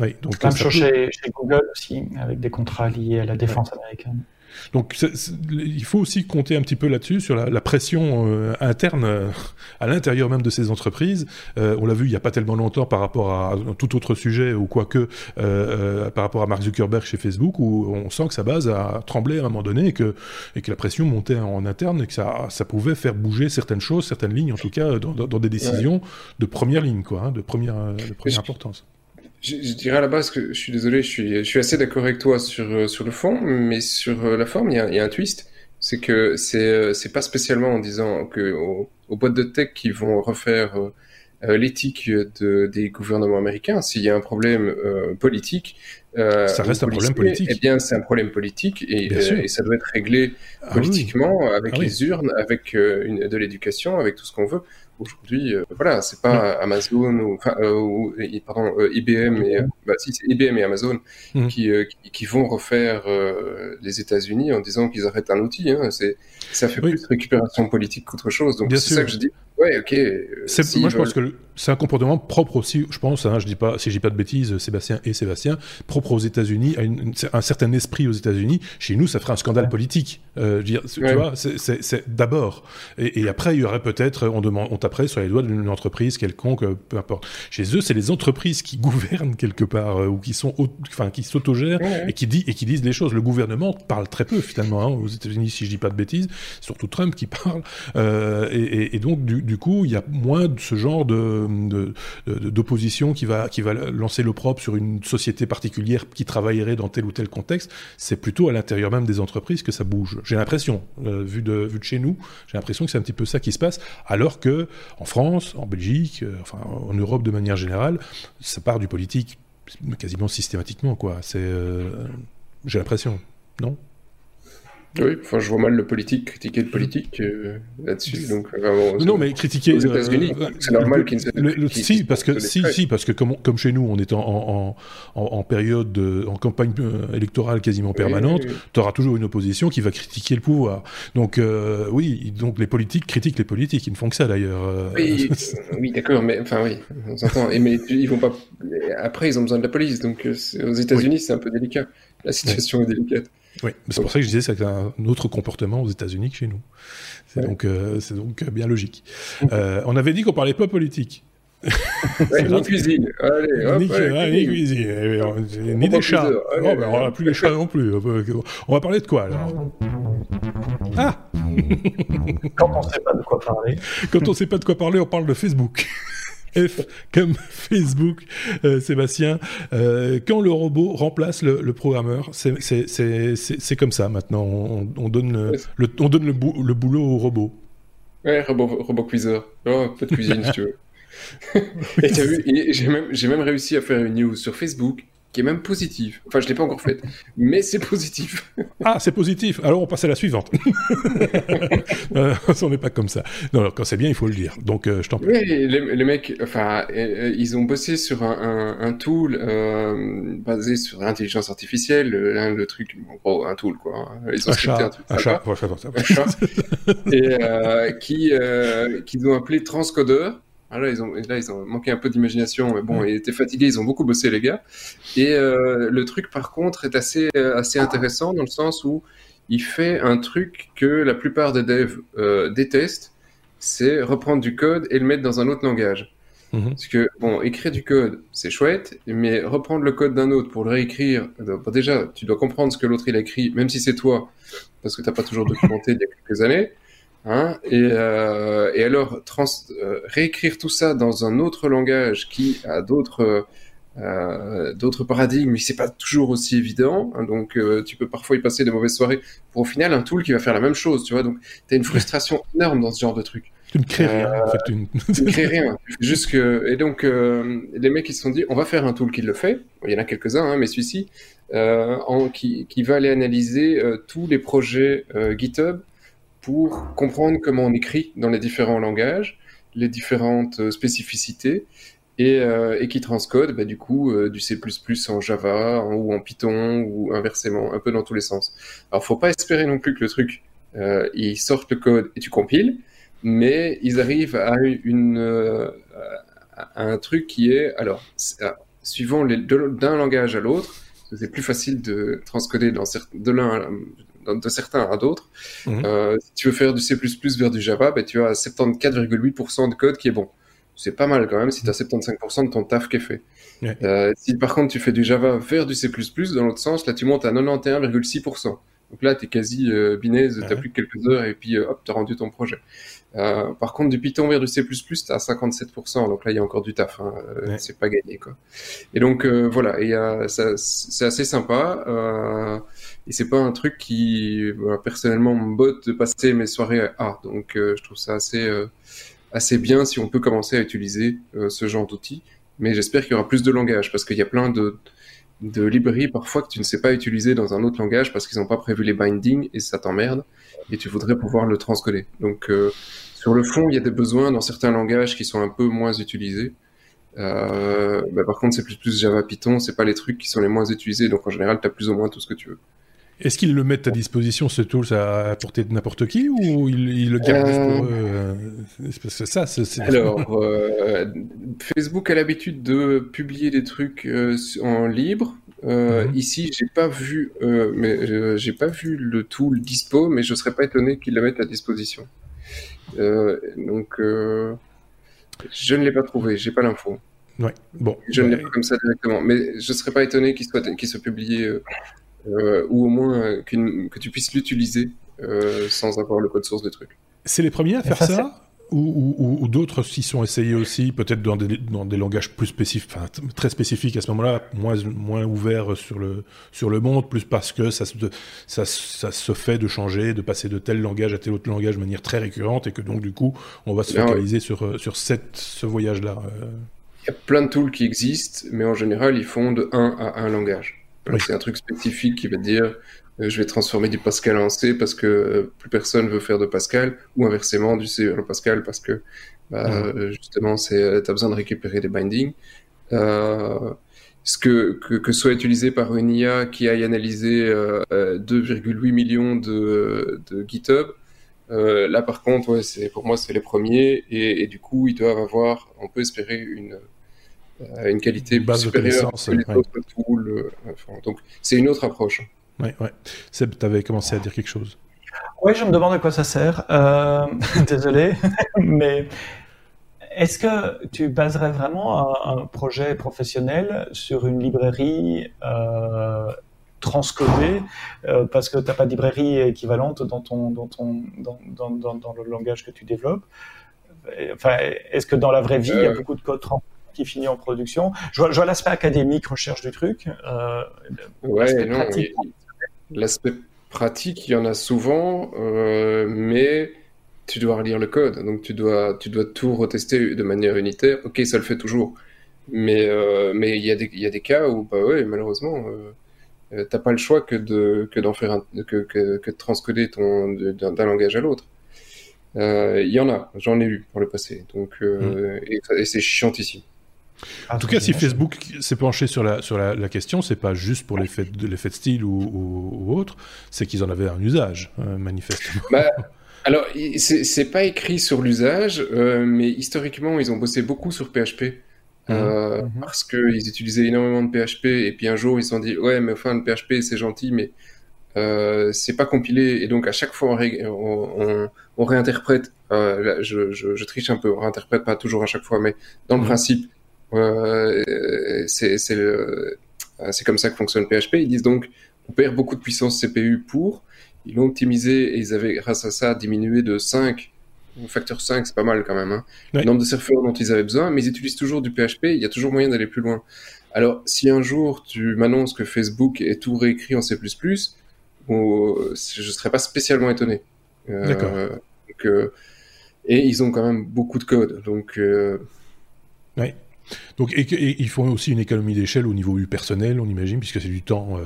Oui, donc, c'est la même chose chez Google aussi, avec des contrats liés à la défense américaine. Donc il faut aussi compter un petit peu là-dessus, sur la pression interne à l'intérieur même de ces entreprises. On l'a vu il n'y a pas tellement longtemps par rapport à tout autre sujet, ou quoique par rapport à Mark Zuckerberg chez Facebook, où on sent que sa base a tremblé à un moment donné et que la pression montait en interne et que ça pouvait faire bouger certaines choses, certaines lignes en tout cas, dans des décisions de première ligne, quoi, hein, de première importance. Je dirais à la base que je suis désolé, je suis assez d'accord avec toi sur le fond, mais sur la forme, il y a un twist. C'est que c'est pas spécialement en disant que aux boîtes de tech qui vont refaire l'éthique des gouvernements américains, s'il y a un problème politique, ça reste un problème politique. Eh bien, c'est un problème politique et ça doit être réglé politiquement, avec les urnes, avec de l'éducation, avec tout ce qu'on veut. Aujourd'hui, voilà, c'est pas Amazon ou IBM et c'est IBM et Amazon qui vont refaire les États-Unis en disant qu'ils arrêtent un outil. Hein, ça fait plus récupération politique qu'autre chose. Donc c'est ça que je dis. Ouais, ok. Je pense que c'est un comportement propre aussi. Je pense, je dis pas, si je dis pas de bêtises, Sébastien, propre aux États-Unis, à un certain esprit aux États-Unis. Chez nous, ça ferait un scandale politique. Tu vois, c'est d'abord, et après, il y aurait peut-être, on taperait sur les doigts d'une entreprise quelconque, peu importe. Chez eux, c'est les entreprises qui gouvernent quelque part, ou qui sont, qui s'autogèrent et qui disent les choses. Le gouvernement parle très peu finalement aux États-Unis, si je dis pas de bêtises, surtout Trump qui parle, et donc du coup, il y a moins de ce genre d'opposition qui va lancer l'opprobre sur une société particulière qui travaillerait dans tel ou tel contexte. C'est plutôt à l'intérieur même des entreprises que ça bouge. J'ai l'impression, vu de chez nous, j'ai l'impression que c'est un petit peu ça qui se passe, alors que en France, en Belgique, en Europe de manière générale, ça part du politique quasiment systématiquement, quoi. C'est, j'ai l'impression, non ? Oui, je vois mal le politique critiquer le politique là-dessus. Donc, mais critiquer aux États-Unis, c'est normal qu'ils parce que comme chez nous, on est en période en campagne électorale quasiment permanente. T'auras toujours une opposition qui va critiquer le pouvoir. Donc donc les politiques critiquent les politiques. Ils ne font que ça d'ailleurs. Oui, d'accord, mais on s'entend. Mais ils vont pas. Après, ils ont besoin de la police. Donc aux États-Unis, c'est un peu délicat. La situation est délicate. Oui, c'est pour ça que je disais que c'est un autre comportement aux États-Unis que chez nous. C'est donc bien logique. On avait dit qu'on parlait pas politique. Ni cuisine. Allez, hop, ni cuisine. Ni des chats. Non, ben, on n'a plus les chats non plus. On va parler de quoi alors ? Quand on ne sait pas de quoi parler. Quand on ne sait pas de quoi parler, on parle de Facebook. F comme Facebook, Sébastien. Quand le robot remplace le programmeur, c'est comme ça maintenant. On donne le boulot au robot. Ouais, robot cuiseur. Un peu de cuisine si tu veux. Et t'as vu, j'ai même réussi à faire une news sur Facebook qui est même positive. Enfin, je l'ai pas encore faite, mais c'est positif. Ah, c'est positif. Alors, on passe à la suivante. On n'est pas comme ça. Non, alors, quand c'est bien, il faut le dire. Donc, je t'en prie. Oui, les mecs, ils ont bossé sur un tool basé sur l'intelligence artificielle, le truc, en gros, un tool, quoi. Ils ont scripté un truc. Un chat. Et qu'ils ont appelé transcoder. Ah là, ils ont manqué un peu d'imagination, mais bon, ils étaient fatigués, ils ont beaucoup bossé, les gars. Et le truc, par contre, est assez intéressant dans le sens où il fait un truc que la plupart des devs détestent, c'est reprendre du code et le mettre dans un autre langage. Parce que, bon, écrire du code, c'est chouette, mais reprendre le code d'un autre pour le réécrire, déjà, tu dois comprendre ce que l'autre il a écrit, même si c'est toi, parce que t'as pas toujours documenté il y a quelques années. Hein, et alors réécrire tout ça dans un autre langage qui a d'autres d'autres paradigmes, mais c'est pas toujours aussi évident, hein, donc tu peux parfois y passer des mauvaises soirées pour au final un tool qui va faire la même chose, tu vois, donc t'as une frustration énorme dans ce genre de truc. Tu ne crées rien, en fait. Tu ne crées rien. Juste que... Et donc, les mecs, ils se sont dit, on va faire un tool qui le fait. Il y en a quelques-uns, hein, mais celui-ci, qui va aller analyser tous les projets GitHub pour comprendre comment on écrit dans les différents langages, les différentes spécificités, et qui transcode, bah, du coup, du C++ en Java, ou en Python, ou inversement, un peu dans tous les sens. Alors, faut pas espérer non plus que le truc, ils sortent le code et tu compiles, mais ils arrivent à un truc qui est, alors, suivant d'un langage à l'autre, c'est plus facile de transcoder de certains à d'autres. Mmh. Si tu veux faire du C++ vers du Java, ben, tu as 74,8% de code qui est bon. C'est pas mal quand même si tu as 75% de ton taf qui est fait. Mmh. Si par contre tu fais du Java vers du C++, dans l'autre sens, là tu montes à 91,6%. Donc là, t'es quasi binaise, t'as plus que quelques heures et puis hop, t'as rendu ton projet. Par contre, du Python vers du C++, t'as 57%, donc là, il y a encore du taf, hein. Ouais. C'est pas gagné, quoi. Et donc, voilà, et, ça, c'est assez sympa, et c'est pas un truc qui, bah, personnellement, me botte de passer mes soirées à art, donc je trouve ça assez bien si on peut commencer à utiliser ce genre d'outils, mais j'espère qu'il y aura plus de langages, parce qu'il y a plein de librairies parfois que tu ne sais pas utiliser dans un autre langage parce qu'ils n'ont pas prévu les bindings et ça t'emmerde et tu voudrais pouvoir le transcoder. Donc sur le fond, il y a des besoins dans certains langages qui sont un peu moins utilisés. Bah, par contre, c'est plus Java, Python, c'est pas les trucs qui sont les moins utilisés. Donc en général, tu as plus ou moins tout ce que tu veux. Est-ce qu'ils le mettent à disposition, ce tool, à portée de n'importe qui, ou ils le gardent pour eux? Parce que ça, c'est... Alors, Facebook a l'habitude de publier des trucs en libre. Ici, j'ai pas vu le tool dispo, mais je serais pas étonné qu'ils le mettent à disposition. Donc, je ne l'ai pas trouvé, j'ai pas l'info. Ouais. Bon. Je ne l'ai pas comme ça directement, mais je serais pas étonné qu'il soit publié. Ou au moins que tu puisses l'utiliser sans avoir le code source des trucs. C'est les premiers à faire ça ou d'autres s'y sont essayés aussi, peut-être dans des langages plus spécifiques, enfin, très spécifiques à ce moment-là, moins ouverts sur le monde, plus parce que ça se fait de changer, de passer de tel langage à tel autre langage de manière très récurrente et que donc du coup on va se focaliser sur ce voyage-là. Il y a plein de tools qui existent, mais en général ils font de 1 à un langage. Oui. C'est un truc spécifique qui va dire je vais transformer du Pascal en C parce que plus personne veut faire de Pascal, ou inversement du C en Pascal parce que justement t'as besoin de récupérer des bindings. Ce que soit utilisé par une IA qui aille analyser 2,8 millions de GitHub, là par contre pour moi c'est les premiers et du coup ils doivent avoir, on peut espérer une qualité base supérieure que les autres tools. Enfin, donc, c'est une autre approche. Ouais. Seb, tu avais commencé à dire quelque chose. Oui, je me demande à quoi ça sert. Désolé, mais est-ce que tu baserais vraiment un projet professionnel sur une librairie transcodée parce que tu n'as pas de librairie équivalente dans le langage que tu développes? Enfin, est-ce que dans la vraie vie, il y a beaucoup de code transcodé qui finit en production? Je vois l'aspect académique, recherche du truc. Pratique. L'aspect pratique, il y en a souvent, mais tu dois relire le code. Donc, tu dois tout retester de manière unitaire. OK, ça le fait toujours. Mais il y a des cas où, bah ouais, malheureusement, t'as pas le choix que de transcoder d'un langage à l'autre. Il y en a. J'en ai eu pour le passé. Donc, et c'est chiantissime. En tout cas, si Facebook s'est penché sur la question, c'est pas juste pour l'effet de style ou autre, c'est qu'ils en avaient un usage, manifestement. Bah, alors, c'est pas écrit sur l'usage, mais historiquement, ils ont bossé beaucoup sur PHP. Parce qu'ils utilisaient énormément de PHP, et puis un jour, ils se sont dit « Ouais, mais enfin, le PHP, c'est gentil, mais c'est pas compilé. » Et donc, à chaque fois, on réinterprète. Là, je triche un peu, on réinterprète pas toujours à chaque fois, mais dans le principe... c'est comme ça que fonctionne PHP. Ils disent donc on perd beaucoup de puissance CPU ils l'ont optimisé et ils avaient grâce à ça diminué de 5, facteur 5, c'est pas mal quand même, hein, le nombre de serveurs dont ils avaient besoin, mais ils utilisent toujours du PHP, il y a toujours moyen d'aller plus loin. Alors, si un jour tu m'annonces que Facebook est tout réécrit en C++, je ne serais pas spécialement étonné. D'accord. Et ils ont quand même beaucoup de code. Donc, oui. Donc, et ils font aussi une économie d'échelle au niveau du personnel, on imagine, puisque c'est du temps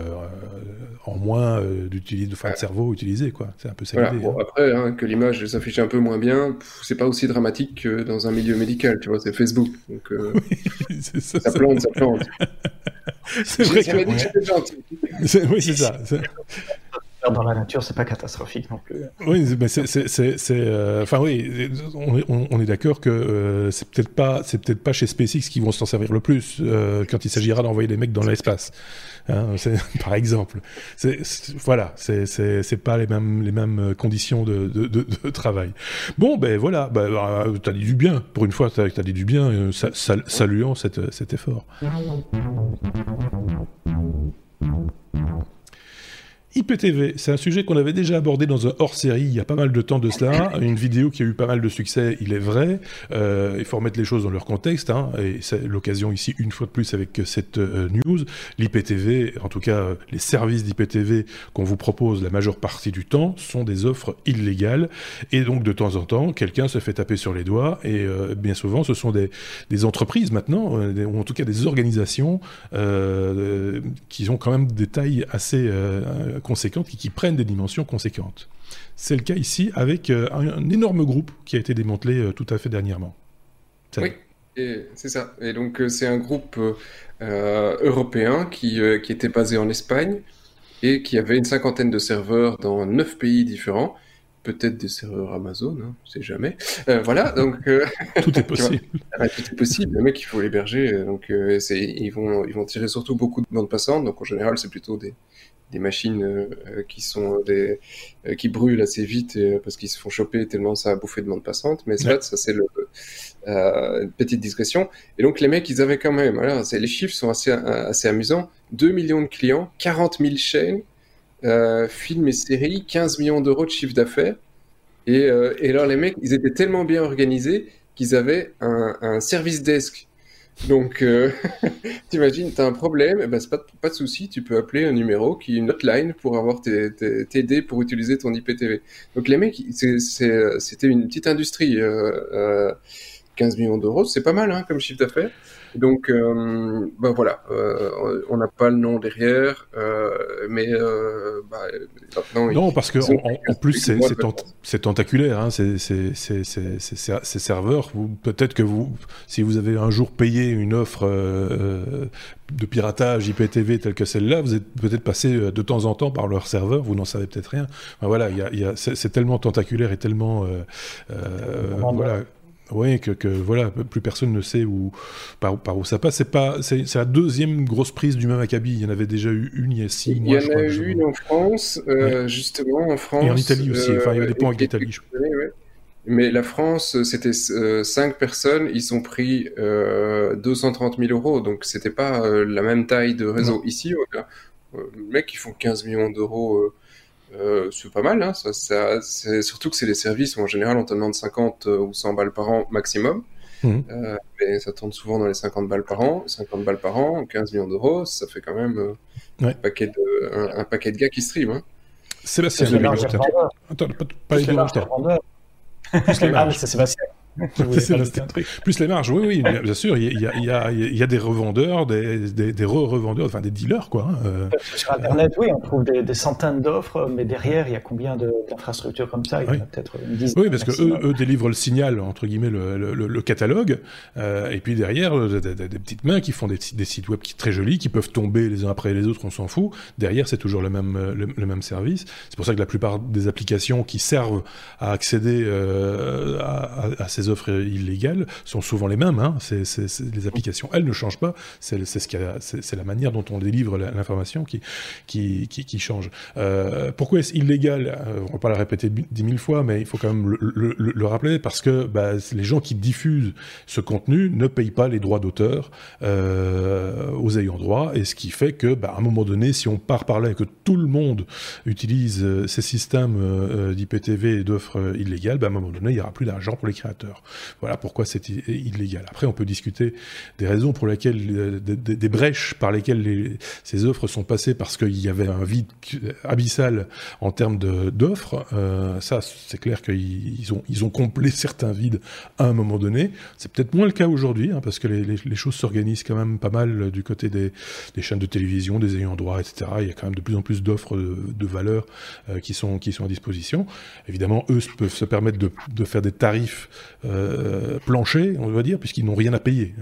en moins de cerveau utilisé, quoi. C'est un peu ça l'idée. Bon, après, que l'image s'affiche un peu moins bien, c'est pas aussi dramatique que dans un milieu médical, tu vois, c'est Facebook. Donc, oui, c'est ça, ça plante. C'est vrai que... dit que j'étais gentil. Oui, c'est ça. Dans la nature, c'est pas catastrophique non plus. Oui, mais on est d'accord que c'est peut-être pas chez SpaceX qu'ils vont s'en servir le plus quand il s'agira d'envoyer des mecs dans l'espace, par exemple. C'est pas les mêmes conditions de travail. Bon, ben voilà, t'as dit du bien pour une fois, t'as dit du bien, saluant cet effort. IPTV, c'est un sujet qu'on avait déjà abordé dans un hors-série il y a pas mal de temps de cela, une vidéo qui a eu pas mal de succès, il est vrai, il faut remettre les choses dans leur contexte, et c'est l'occasion ici une fois de plus avec cette news, l'IPTV, en tout cas les services d'IPTV qu'on vous propose la majeure partie du temps sont des offres illégales, et donc de temps en temps, quelqu'un se fait taper sur les doigts, et bien souvent ce sont des entreprises maintenant, ou en tout cas des organisations qui ont quand même des tailles assez... conséquentes et qui prennent des dimensions conséquentes. C'est le cas ici avec un énorme groupe qui a été démantelé tout à fait dernièrement. Oui, c'est ça. Et donc c'est un groupe européen qui était basé en Espagne et qui avait une 50aine de serveurs dans 9 pays différents. Peut-être des serveurs Amazon, on ne sait jamais. Voilà, donc... Tout est possible. Tout est possible, le mec, il faut l'héberger. Donc ils vont tirer surtout beaucoup de bandes passantes, donc en général, c'est plutôt des machines qui brûlent assez vite parce qu'ils se font choper tellement ça a bouffé de bande passante, mais ça c'est une petite discrétion. Et donc les mecs, ils avaient quand même, les chiffres sont assez amusants, 2 millions de clients, 40 000 chaînes, films et séries, 15 millions d'euros de chiffre d'affaires, et alors les mecs, ils étaient tellement bien organisés qu'ils avaient un service desk. Donc, t'imagines, t'as un problème, et c'est pas de souci, tu peux appeler un numéro qui est une hotline pour avoir t'aider pour utiliser ton IPTV. Donc les mecs, c'était une petite industrie, 15 millions d'euros, c'est pas mal comme chiffre d'affaires. Donc, voilà, on n'a pas le nom derrière, mais maintenant... Non, parce qu'en plus, c'est tentaculaire, ces serveurs. Peut-être que si vous avez un jour payé une offre de piratage IPTV telle que celle-là, vous êtes peut-être passé de temps en temps par leur serveur, vous n'en savez peut-être rien. Enfin, voilà, c'est tellement tentaculaire et tellement... Oui, que plus personne ne sait par où ça passe. C'est la deuxième grosse prise du même acabit. Il y en avait déjà eu une il y a 6 mois. Il y en a eu une en France, justement en France. Et en Italie aussi. Enfin, il y avait des points avec l'Italie. Ouais. Mais la France, c'était 5 personnes. Ils ont pris 230 000 euros. Donc, c'était pas la même taille de réseau. Non. Ici, les mecs, ils font 15 millions d'euros. C'est pas mal, c'est surtout que c'est les services où en général on te demande 50 ou 100 balles par an maximum, mais ça tourne souvent dans les 50 balles par an, 15 millions d'euros, ça fait quand même un paquet de gars qui stream. Sébastien, attends, pas les deux masters. C'est Sébastien. Plus les marges, oui, bien sûr, il y a des revendeurs, des re-revendeurs, enfin des dealers, quoi. Sur Internet, on trouve des centaines d'offres, mais derrière, il y a combien d'infrastructures comme ça? Il y en a peut-être une dizaine. Oui, parce qu'eux délivrent le signal, entre guillemets, le catalogue, et puis derrière, des petites mains qui font des sites web très jolis, qui peuvent tomber les uns après les autres, on s'en fout. Derrière, c'est toujours le même service. C'est pour ça que la plupart des applications qui servent à accéder à ces offres illégales sont souvent les mêmes. C'est les applications, elles ne changent pas. C'est la manière dont on délivre l'information qui change. Pourquoi est-ce illégal? On va pas le répéter 10 000 fois, mais il faut quand même le rappeler parce que les gens qui diffusent ce contenu ne payent pas les droits d'auteur aux ayants droit, et ce qui fait que, à un moment donné, si on part par là et que tout le monde utilise ces systèmes d'IPTV et d'offres illégales, à un moment donné, il n'y aura plus d'argent pour les créateurs. serveurs. Voilà pourquoi c'est illégal. Après, on peut discuter des raisons pour lesquelles, des brèches par lesquelles ces offres sont passées parce qu'il y avait un vide abyssal en termes d'offres. Ça, c'est clair qu'ils ont comblé certains vides à un moment donné. C'est peut-être moins le cas aujourd'hui, hein, parce que les choses s'organisent quand même pas mal du côté des chaînes de télévision, des ayants droit, etc. Il y a quand même de plus en plus d'offres de valeur qui sont à disposition. Évidemment, eux peuvent se permettre de faire des tarifs planchers, on va dire, puisqu'ils n'ont rien à payer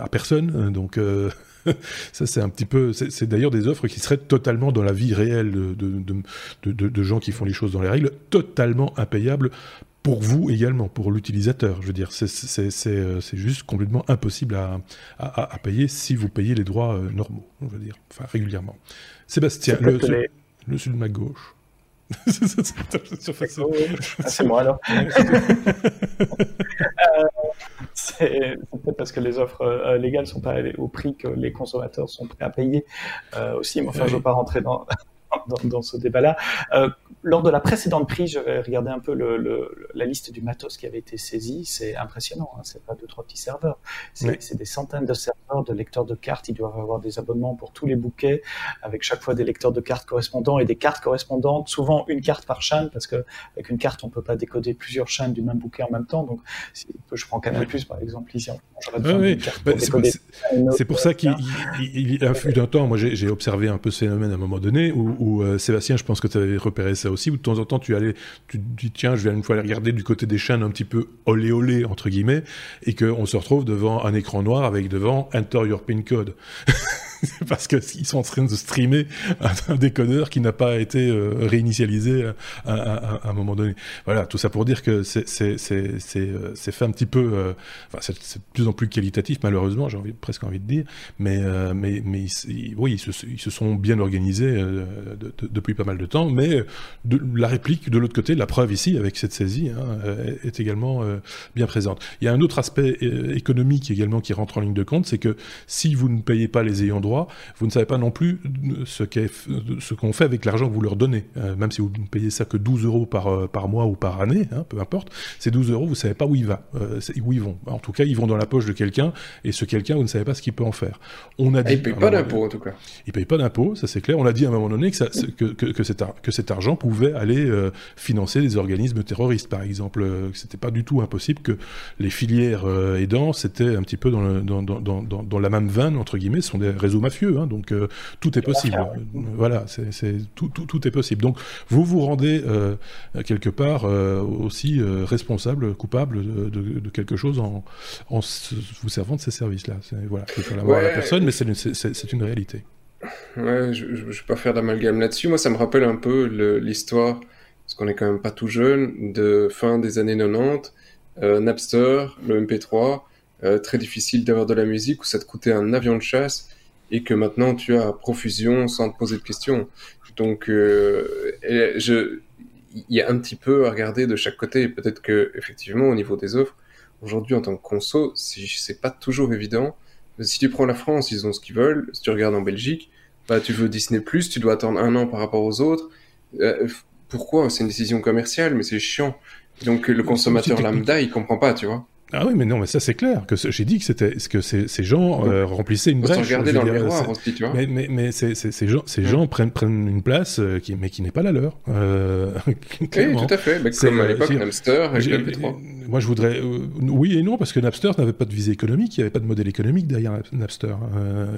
à personne. Donc ça, c'est un petit peu... C'est d'ailleurs des offres qui seraient totalement dans la vie réelle de gens qui font les choses dans les règles, totalement impayables pour vous également, pour l'utilisateur. Je veux dire, c'est juste complètement impossible à payer si vous payez les droits normaux, on va dire, enfin régulièrement. Sébastien, le sud de ma gauche. C'est moi alors. C'est peut-être parce que les offres légales sont pas au prix que les consommateurs sont prêts à payer aussi, mais enfin je veux pas rentrer dans ce débat-là. Lors de la précédente prise, j'avais regardé un peu la liste du matos qui avait été saisi. C'est impressionnant, hein. C'est pas 2-3 petits serveurs. C'est des centaines de serveurs, de lecteurs de cartes. Ils doivent avoir des abonnements pour tous les bouquets, avec chaque fois des lecteurs de cartes correspondants et des cartes correspondantes. Souvent une carte par chaîne, parce que avec une carte on peut pas décoder plusieurs chaînes du même bouquet en même temps. Donc, je prends Canal Plus par exemple ici. J'aurais besoin d'une carte pour décoder. C'est pour ça qu'il a fut d'un temps. Moi, j'ai observé un peu ce phénomène à un moment donné où Sébastien, je pense que tu avais repéré ça aussi, où de temps en temps tu te dis tiens, je vais une fois aller regarder du côté des chaînes un petit peu olé entre guillemets, et qu'on se retrouve devant un écran noir avec devant Enter your pin code. Parce qu'ils sont en train de streamer un décodeur qui n'a pas été réinitialisé à un moment donné. Voilà, tout ça pour dire que c'est fait un petit peu... Enfin, c'est de plus en plus qualitatif, malheureusement, j'ai presque envie de dire. Mais oui, ils se sont bien organisés depuis pas mal de temps. Mais la réplique de l'autre côté, la preuve ici, avec cette saisie, hein, est également bien présente. Il y a un autre aspect économique également qui rentre en ligne de compte, c'est que si vous ne payez pas les ayants droit, vous ne savez pas non plus ce qu'on fait avec l'argent que vous leur donnez. Même si vous ne payez ça que 12 € par mois ou par année, hein, peu importe, ces 12 €, vous ne savez pas où ils vont. En tout cas, ils vont dans la poche de quelqu'un, et ce quelqu'un, vous ne savez pas ce qu'il peut en faire. On a dit, il ne paye pas d'impôt, en tout cas. Il ne paye pas d'impôt, ça c'est clair. On a dit à un moment donné que cet argent pouvait aller financer des organismes terroristes, par exemple. Ce n'était pas du tout impossible que les filières aidant, c'était un petit peu dans la même veine, entre guillemets, ce sont des réseaux mafieux, hein, donc tout est possible. Voilà, tout est possible. Donc vous rendez quelque part aussi responsable, coupable de quelque chose en vous servant de ces services-là. Voilà, je peux la voir à la personne, mais c'est une réalité. Ouais, je ne vais pas faire d'amalgame là-dessus. Moi, ça me rappelle un peu l'histoire, parce qu'on n'est quand même pas tout jeune, de fin des années 90, Napster, le MP3, très difficile d'avoir de la musique, où ça te coûtait un avion de chasse, et que maintenant tu as profusion sans te poser de questions. Donc il y a un petit peu à regarder de chaque côté, et peut-être que effectivement au niveau des offres, aujourd'hui en tant que conso, c'est pas toujours évident. Si tu prends la France, ils ont ce qu'ils veulent. Si tu regardes en Belgique, bah tu veux Disney+, tu dois attendre 1 an par rapport aux autres. Pourquoi ? C'est une décision commerciale, mais c'est chiant. Donc le consommateur lambda, il comprend pas, tu vois. Ah oui, mais non, mais ça c'est clair. J'ai dit que ces gens remplissaient une brèche. On se regardait dans le miroir aussi, tu vois. Mais ces gens prennent une place qui n'est pas la leur. Clairement. Oui, tout à fait. Bah, comme à l'époque, Napster et le MP3. Moi, je voudrais... oui et non, parce que Napster n'avait pas de visée économique, il n'y avait pas de modèle économique derrière Napster.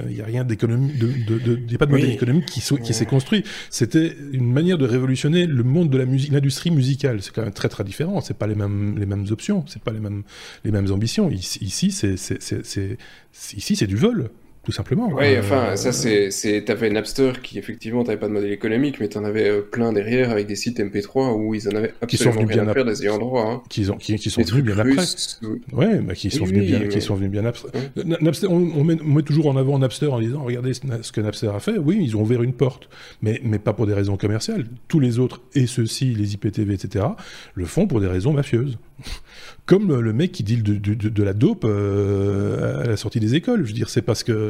Il n'y a rien d'économique, il n'y a pas de modèle économique qui s'est construit. C'était une manière de révolutionner le monde de la musique, l'industrie musicale. C'est quand même très, très différent. C'est pas les mêmes options, c'est pas les mêmes ambitions. Ici, c'est du vol, tout simplement. Oui, enfin, ça, t'avais Napster qui, effectivement, t'avais pas de modèle économique, mais t'en avais plein derrière avec des sites MP3 où ils en avaient absolument rien à faire des ayants droit. Qui sont venus bien après. Ouais, mais qui sont venus bien après. Napster, on met toujours en avant Napster en disant, regardez ce que Napster a fait. Oui, ils ont ouvert une porte, mais pas pour des raisons commerciales. Tous les autres, et ceux-ci, les IPTV, etc., le font pour des raisons mafieuses. Comme le mec qui deal de la dope à la sortie des écoles. Je veux dire, c'est parce que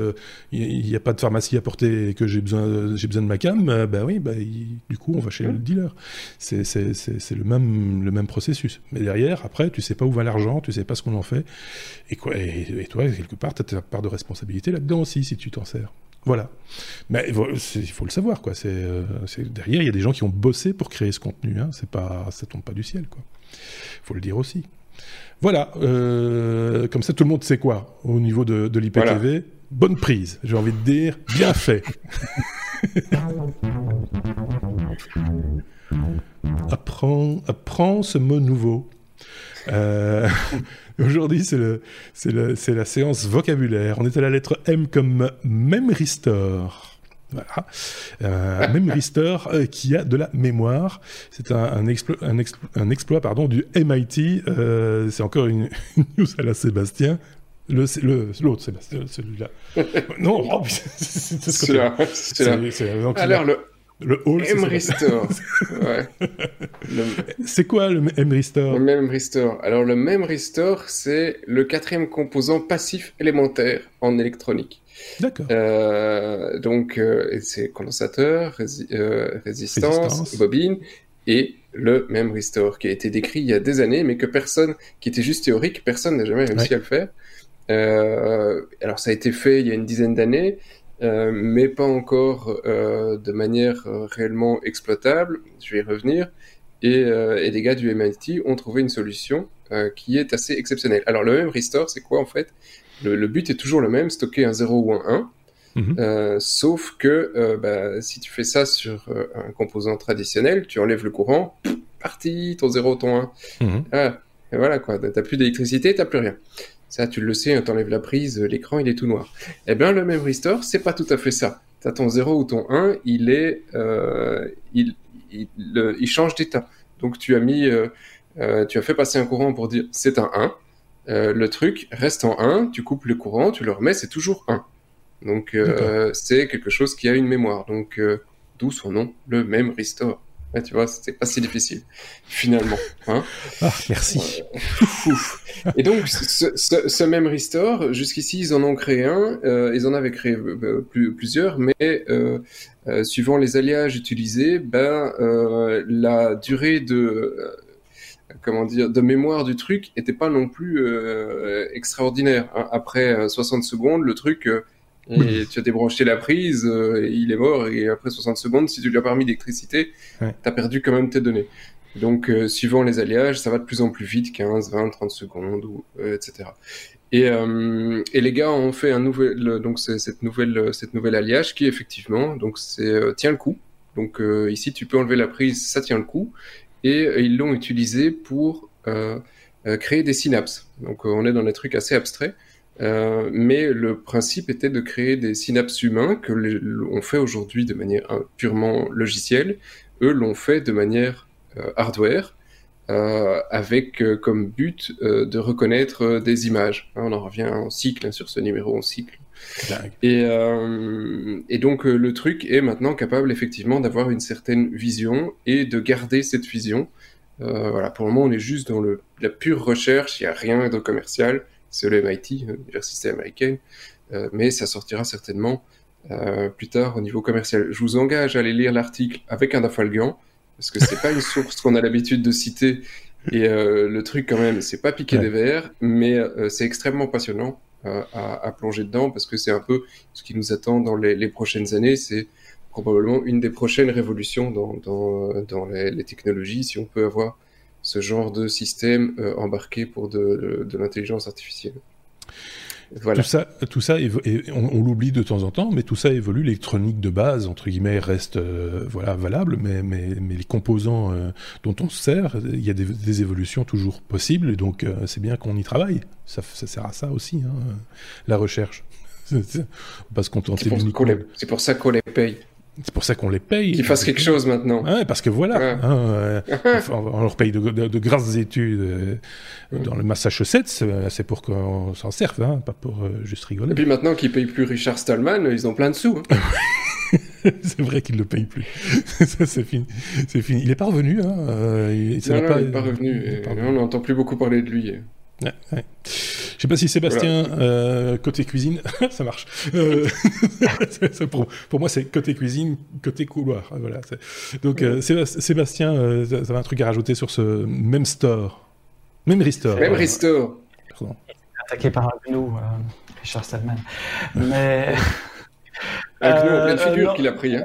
il n'y a pas de pharmacie à porter et que j'ai besoin de ma cam, du coup on va chez le dealer. C'est le même processus. Mais derrière, après, tu sais pas où va l'argent, tu sais pas ce qu'on en fait. Et toi, quelque part, tu as ta part de responsabilité là-dedans aussi, si tu t'en sers. Voilà. Mais il faut le savoir, quoi. Derrière, il y a des gens qui ont bossé pour créer ce contenu, hein. Ça tombe pas du ciel, quoi. Faut le dire aussi. Voilà. Comme ça, tout le monde sait quoi au niveau de l'IPTV. Voilà. Bonne prise, j'ai envie de dire. Bien fait. Apprends ce mot nouveau. Aujourd'hui, c'est la séance vocabulaire. On est à la lettre M comme Memristor. Voilà. Memristor qui a de la mémoire. C'est un exploit du MIT. C'est encore une news à la Sébastien. L'autre Sébastien, celui-là. Non, oh, c'est ce là. C'est alors le... Le hall, Memristor. C'est quoi le Memristor? Le Memristor. Alors le Memristor, c'est le quatrième composant passif élémentaire en électronique. D'accord. C'est condensateur, résistance, bobine et le Memristor qui a été décrit il y a des années, mais que personne n'a jamais réussi à le faire. Alors ça a été fait il y a une dizaine d'années. Mais pas encore de manière réellement exploitable, je vais y revenir, et les gars du MIT ont trouvé une solution qui est assez exceptionnelle. Alors le Memristor, c'est quoi en fait ? Le but est toujours le même, stocker un 0 ou un 1, sauf que si tu fais ça sur un composant traditionnel, tu enlèves le courant, parti, ton 0, ton 1. Et voilà quoi, t'as plus d'électricité, t'as plus rien. Ça, tu le sais, t'enlèves la prise, l'écran, il est tout noir. Eh bien, le Memristor, c'est pas tout à fait ça. T'as ton 0 ou ton 1, il change d'état. Donc, tu as fait passer un courant pour dire c'est un 1. Le truc reste en 1, tu coupes le courant, tu le remets, c'est toujours 1. Donc, c'est quelque chose qui a une mémoire. Donc, d'où son nom, le Memristor. Ouais, tu vois, c'était pas si difficile, finalement. Hein. Ah, merci. Et donc, ce Memristor, jusqu'ici, ils en ont créé un. Ils en avaient créé plusieurs, mais suivant les alliages utilisés, la durée de mémoire du truc n'était pas non plus extraordinaire. Hein. Après 60 secondes, le truc... Et tu as débranché la prise, il est mort, et après 60 secondes, si tu lui as pas remis d'électricité, t'as perdu quand même tes données. Donc, suivant les alliages, ça va de plus en plus vite, 15, 20, 30 secondes, etc. Et les gars ont fait cette nouvelle alliage qui, effectivement, tient le coup. Donc, ici, tu peux enlever la prise, ça tient le coup. Et ils l'ont utilisé pour créer des synapses. Donc, on est dans des trucs assez abstraits. Mais le principe était de créer des synapses humains que on fait aujourd'hui de manière purement logicielle. Eux l'ont fait de manière hardware, avec comme but de reconnaître des images. Hein, on en revient en cycle, hein, sur ce numéro en cycle. Et donc le truc est maintenant capable effectivement d'avoir une certaine vision et de garder cette vision. Pour le moment, on est juste dans la pure recherche, il n'y a rien de commercial. C'est le MIT, l'université américaine, mais ça sortira certainement plus tard au niveau commercial. Je vous engage à aller lire l'article avec un dafalgan, parce que c'est pas une source qu'on a l'habitude de citer, et le truc quand même, c'est pas piqué des verres, mais c'est extrêmement passionnant à plonger dedans, parce que c'est un peu ce qui nous attend dans les prochaines années, c'est probablement une des prochaines révolutions dans les technologies, si on peut avoir ce genre de système embarqué pour de l'intelligence artificielle. Voilà. Tout ça on l'oublie de temps en temps, mais tout ça évolue. L'électronique de base, entre guillemets, reste valable, mais les composants dont on se sert, il y a des évolutions toujours possibles, et donc c'est bien qu'on y travaille. Ça sert à ça aussi, hein, la recherche. Parce qu'on tente c'est pour ça qu'on les paye. C'est pour ça qu'on les paye. Qu'ils fassent quelque chose maintenant. Ah, parce que voilà, on leur paye de grasses études dans le Massachusetts, c'est pour qu'on s'en serve, hein, pas pour juste rigoler. Et puis maintenant qu'ils ne payent plus Richard Stallman, ils ont plein de sous. Hein. C'est vrai qu'ils ne le payent plus. Ça, c'est fini. Il n'est pas revenu. Hein. Il n'est pas revenu. On n'entend plus beaucoup parler de lui. Ouais, ouais. Je sais pas si Sébastien, voilà. Côté cuisine, ça marche. C'est pour moi, c'est côté cuisine, côté couloir. Voilà. Donc, Sébastien, t'avais un truc à rajouter sur ce Memristor. Memristor. Pardon. Attaqué par un gnou, Richard Stallman. Mais... un gnou en pleine figure qu'il a pris. Hein.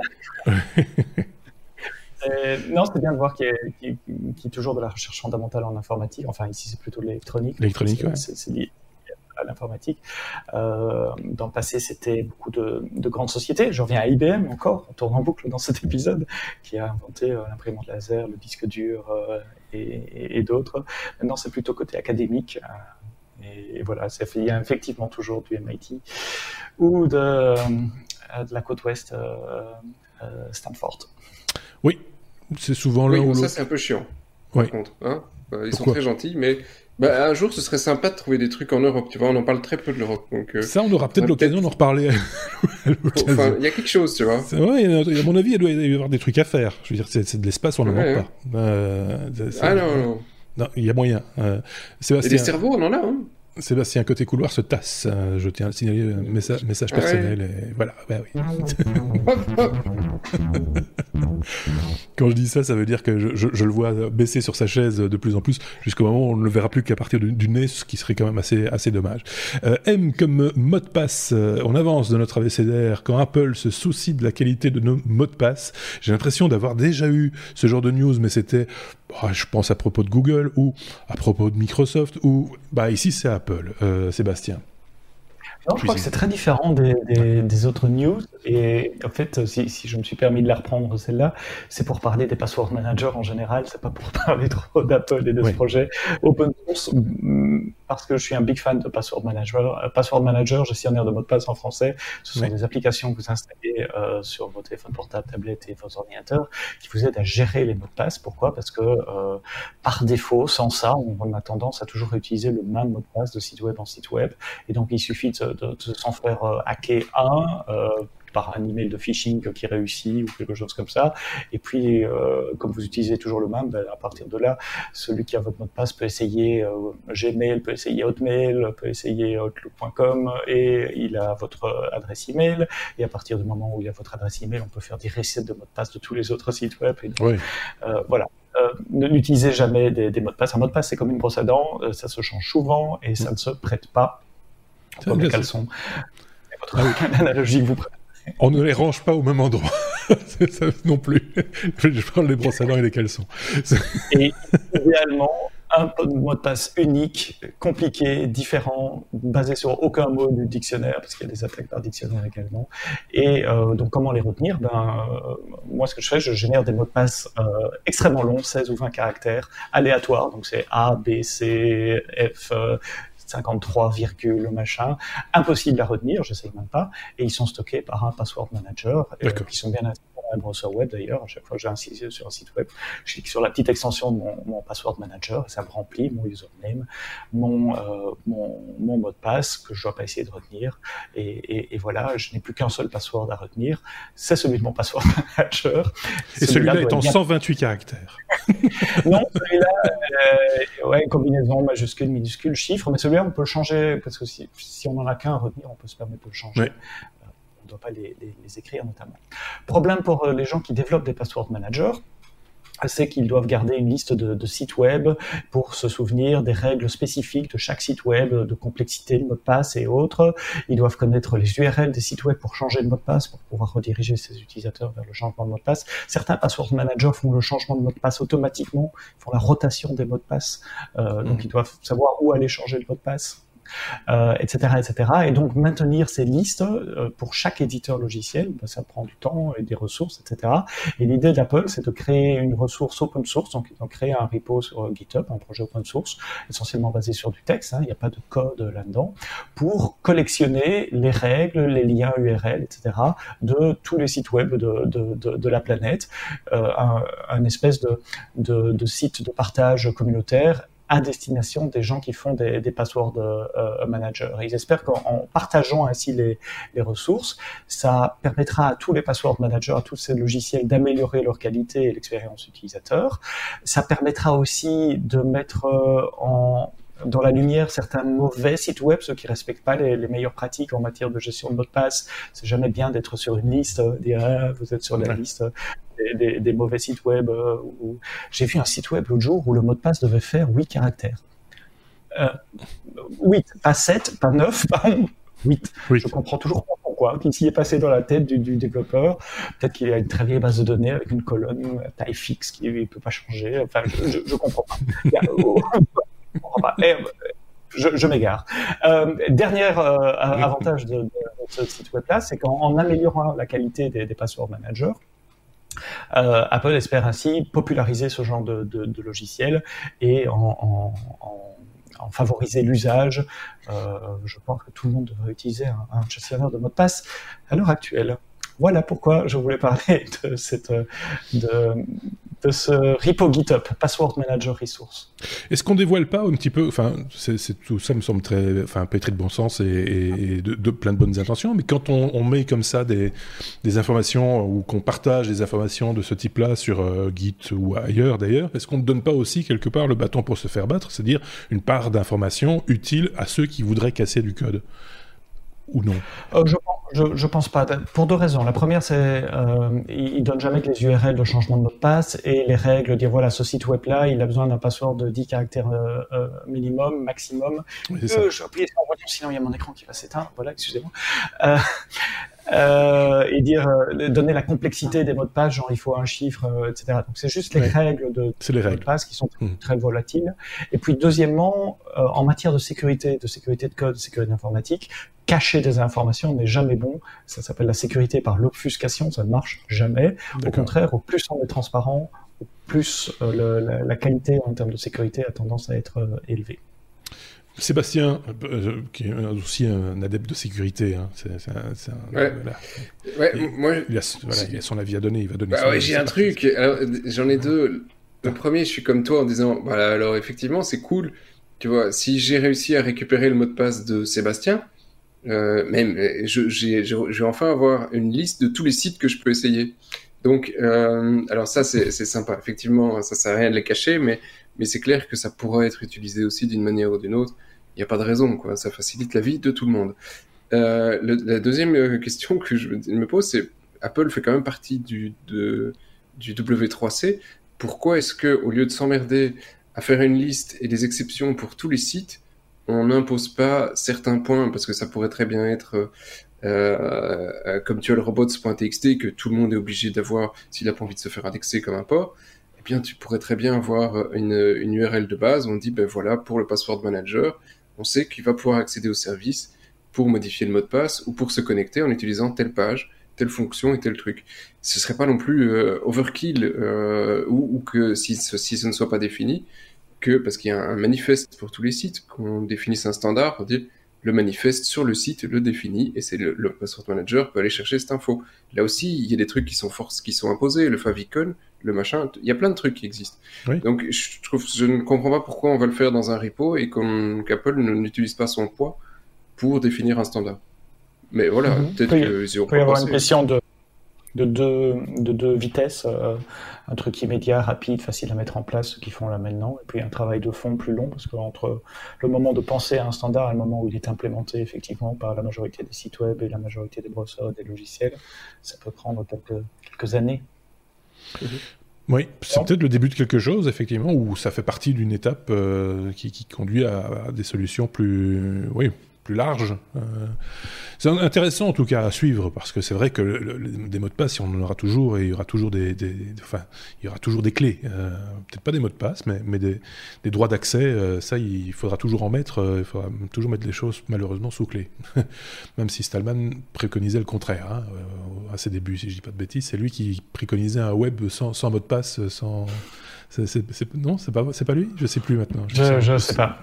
Non, c'est bien de voir qu'il y a toujours de la recherche fondamentale en informatique. Enfin, ici, c'est plutôt de l'électronique. L'électronique, oui. C'est lié à l'informatique. Dans le passé, c'était beaucoup de grandes sociétés. Je reviens à IBM encore, on tourne en boucle dans cet épisode, qui a inventé l'imprimante laser, le disque dur et d'autres. Maintenant, c'est plutôt côté académique. Et voilà, il y a effectivement toujours du MIT ou de la côte ouest, Stanford. Oui, c'est souvent l'un ou l'autre. Ça, c'est un peu chiant, par contre. Hein, ils sont très gentils, mais un jour, ce serait sympa de trouver des trucs en Europe. Tu vois, on en parle très peu de l'Europe. Donc, ça, on aura peut-être l'occasion d'en reparler. Enfin, il y a quelque chose, tu vois. Oui, à mon avis, il doit y avoir des trucs à faire. Je veux dire, c'est de l'espace, on n'en manque pas. Non. Non, il y a moyen. Sébastien... Et des cerveaux, on en a, hein. Sébastien, côté couloir, se tasse. Je tiens à signaler un message personnel. Et voilà, oui. Quand je dis ça, ça veut dire que je le vois baisser sur sa chaise de plus en plus, jusqu'au moment où on ne le verra plus qu'à partir du nez, ce qui serait quand même assez dommage. M comme mot de passe. On avance de notre abécédaire. Quand Apple se soucie de la qualité de nos mots de passe, j'ai l'impression d'avoir déjà eu ce genre de news, mais c'était... je pense à propos de Google ou à propos de Microsoft ou ici c'est Apple. Sébastien. Non, je crois que c'est très différent des autres news et en fait si je me suis permis de la reprendre celle-là, c'est pour parler des password managers en général, c'est pas pour parler trop d'Apple et de ce projet open source parce que je suis un big fan de password manager. Password manager, gestionnaire de mots de passe en français, ce sont des applications que vous installez sur vos téléphones portables, tablettes et vos ordinateurs qui vous aident à gérer les mots de passe. Pourquoi ? Parce que par défaut, sans ça, on a tendance à toujours utiliser le même mot de passe de site web en site web et donc il suffit de s'en faire hacker par un email de phishing qui réussit ou quelque chose comme ça. Et puis, comme vous utilisez toujours le même, à partir de là, celui qui a votre mot de passe peut essayer Gmail, peut essayer Hotmail, peut essayer Outlook.com et il a votre adresse email. Et à partir du moment où il a votre adresse email, on peut faire des resets de mots de passe de tous les autres sites web. Et donc, voilà. N'utilisez jamais des mots de passe. Un mot de passe, c'est comme une brosse à dents, ça se change souvent et ça ne se prête pas. Comme les caleçons. L'analogie que vous prenez. On ne les range pas au même endroit. C'est ça non plus. Je parle des brosses à dents et des caleçons. Et idéalement, un mot de passe unique, compliqué, différent, basé sur aucun mot du dictionnaire, parce qu'il y a des attaques par dictionnaire également. Et donc, comment les retenir ? Moi, ce que je fais, je génère des mots de passe extrêmement longs, 16 ou 20 caractères, aléatoires. Donc, c'est A, B, C, F... 53, machin, impossible à retenir, j'essaye même pas, et ils sont stockés par un password manager, qui sont bien installés dans un browser web d'ailleurs. À chaque fois que j'ai un site sur un site web, je clique sur la petite extension de mon password manager, et ça me remplit mon username, mon mot de passe que je dois pas essayer de retenir, et voilà, je n'ai plus qu'un seul password à retenir, c'est celui de mon password manager. Et celui-là est en 128 caractères. Non, celui-là, combinaison majuscule, minuscule, chiffre, mais celui-là, on peut le changer, parce que si on n'en a qu'un à retenir, on peut se permettre de le changer. Oui. On ne doit pas les écrire, notamment. Problème pour les gens qui développent des password managers, c'est qu'ils doivent garder une liste de sites web pour se souvenir des règles spécifiques de chaque site web, de complexité, de mot de passe et autres. Ils doivent connaître les URL des sites web pour changer le mot de passe, pour pouvoir rediriger ses utilisateurs vers le changement de mot de passe. Certains password managers font le changement de mot de passe automatiquement, font la rotation des mots de passe. Donc, ils doivent savoir où aller changer le mot de passe. Etc. Et donc maintenir ces listes pour chaque éditeur logiciel, ça prend du temps et des ressources, etc. Et l'idée d'Apple, c'est de créer une ressource open source, donc ils ont créé un repo sur GitHub, un projet open source, essentiellement basé sur du texte, il n'y a pas de code là-dedans, pour collectionner les règles, les liens URL, etc. de tous les sites web de la planète, un espèce de site de partage communautaire à destination des gens qui font des password managers. Ils espèrent qu'en partageant ainsi les ressources, ça permettra à tous les password managers, à tous ces logiciels d'améliorer leur qualité et l'expérience utilisateur. Ça permettra aussi de mettre en dans la lumière certains mauvais sites web, ceux qui respectent pas les meilleures pratiques en matière de gestion de mots de passe. C'est jamais bien d'être sur une liste, dire ah, vous êtes sur la liste des mauvais sites web. J'ai vu un site web l'autre jour où le mot de passe devait faire 8 caractères. 8, pas 7, pas 9, pas 8. Oui. Je comprends toujours pas pourquoi. Qu'est-ce qui est passé dans la tête du développeur? Peut-être qu'il a une très vieille base de données avec une colonne taille fixe qui ne peut pas changer. Enfin, je comprends pas. Je m'égare. Dernier avantage de ce site web-là, c'est qu'en améliorant la qualité des password managers, Apple espère ainsi populariser ce genre de logiciel et en favoriser l'usage. Je pense que tout le monde devrait utiliser un gestionnaire de mots de passe à l'heure actuelle. Voilà pourquoi je voulais parler de ce repo GitHub, Password Manager Resource. Est-ce qu'on dévoile pas un petit peu, enfin, tout ça me semble très, enfin, pétri de bon sens et de plein de bonnes intentions, mais quand on met comme ça des informations ou qu'on partage des informations de ce type-là sur Git ou ailleurs d'ailleurs, est-ce qu'on ne donne pas aussi quelque part le bâton pour se faire battre, c'est-à-dire une part d'informations utiles à ceux qui voudraient casser du code ? Ou non? Je pense pas. Pour deux raisons. La première, c'est ils donnent jamais que les URL de changement de mot de passe et les règles dire voilà, ce site web-là, il a besoin d'un password de 10 caractères minimum, maximum. Oui, je suis appuyé sur un bouton, sinon il y a mon écran qui va s'éteindre. Voilà, excusez-moi. Et dire donner la complexité des mots de passe, genre il faut un chiffre, etc. Donc c'est juste les règles de mots de passe qui sont très volatiles. Et puis deuxièmement, en matière de sécurité de code, de sécurité informatique, cacher des informations n'est jamais bon. Ça s'appelle la sécurité par l'obfuscation, ça ne marche jamais. Au contraire, au plus on est transparent, au plus la qualité en termes de sécurité a tendance à être élevée. Sébastien, qui est aussi un adepte de sécurité, hein. Il a son avis à donner. Il va donner. J'ai un truc. Alors, j'en ai deux. Le premier, je suis comme toi en disant, voilà, alors effectivement, c'est cool. Tu vois, si j'ai réussi à récupérer le mot de passe de Sébastien, je vais enfin avoir une liste de tous les sites que je peux essayer. Donc, alors ça, c'est sympa. Effectivement, ça sert à rien de les cacher, mais c'est clair que ça pourrait être utilisé aussi d'une manière ou d'une autre. Il n'y a pas de raison, quoi. Ça facilite la vie de tout le monde. La deuxième question que je me pose, c'est Apple fait quand même partie du W3C. Pourquoi est-ce que, au lieu de s'emmerder à faire une liste et des exceptions pour tous les sites, on n'impose pas certains points, parce que ça pourrait très bien être comme tu as le robots.txt que tout le monde est obligé d'avoir s'il n'a pas envie de se faire indexer comme un port. Bien, tu pourrais très bien avoir une URL de base. On dit, ben voilà, pour le password manager, on sait qu'il va pouvoir accéder au service pour modifier le mot de passe ou pour se connecter en utilisant telle page, telle fonction et tel truc. Ce serait pas non plus overkill ou que si ce ne soit pas défini, que parce qu'il y a un manifeste pour tous les sites, qu'on définisse un standard pour dire le manifeste sur le site le définit et c'est le password manager peut aller chercher cette info. Là aussi, il y a des trucs qui sont imposés, le favicon, le machin, il y a plein de trucs qui existent. Oui. Donc je ne comprends pas pourquoi on va le faire dans un repo et qu'Apple n'utilise pas son poids pour définir un standard. Mais voilà, peut-être qu'ils auront pas pensé. Il peut y avoir une question de vitesse, un truc immédiat, rapide, facile à mettre en place, ceux qui font là maintenant, et puis un travail de fond plus long, parce que entre le moment de penser à un standard et le moment où il est implémenté effectivement par la majorité des sites web et la majorité des browsers, des logiciels, ça peut prendre quelques années. Oui, c'est peut-être le début de quelque chose, effectivement, où ça fait partie d'une étape qui conduit à des solutions plus larges. C'est intéressant, en tout cas, à suivre, parce que c'est vrai que des mots de passe, on en aura toujours, et il y aura toujours il y aura toujours des clés. Peut-être pas des mots de passe, mais des droits d'accès, ça, il faudra toujours en mettre. Il faudra toujours mettre les choses, malheureusement, sous clé. Même si Stallman préconisait le contraire, hein, à ses débuts, si je dis pas de bêtises. C'est lui qui préconisait un web sans mot de passe, sans... Non, c'est pas lui. Je sais plus maintenant. Je sais pas.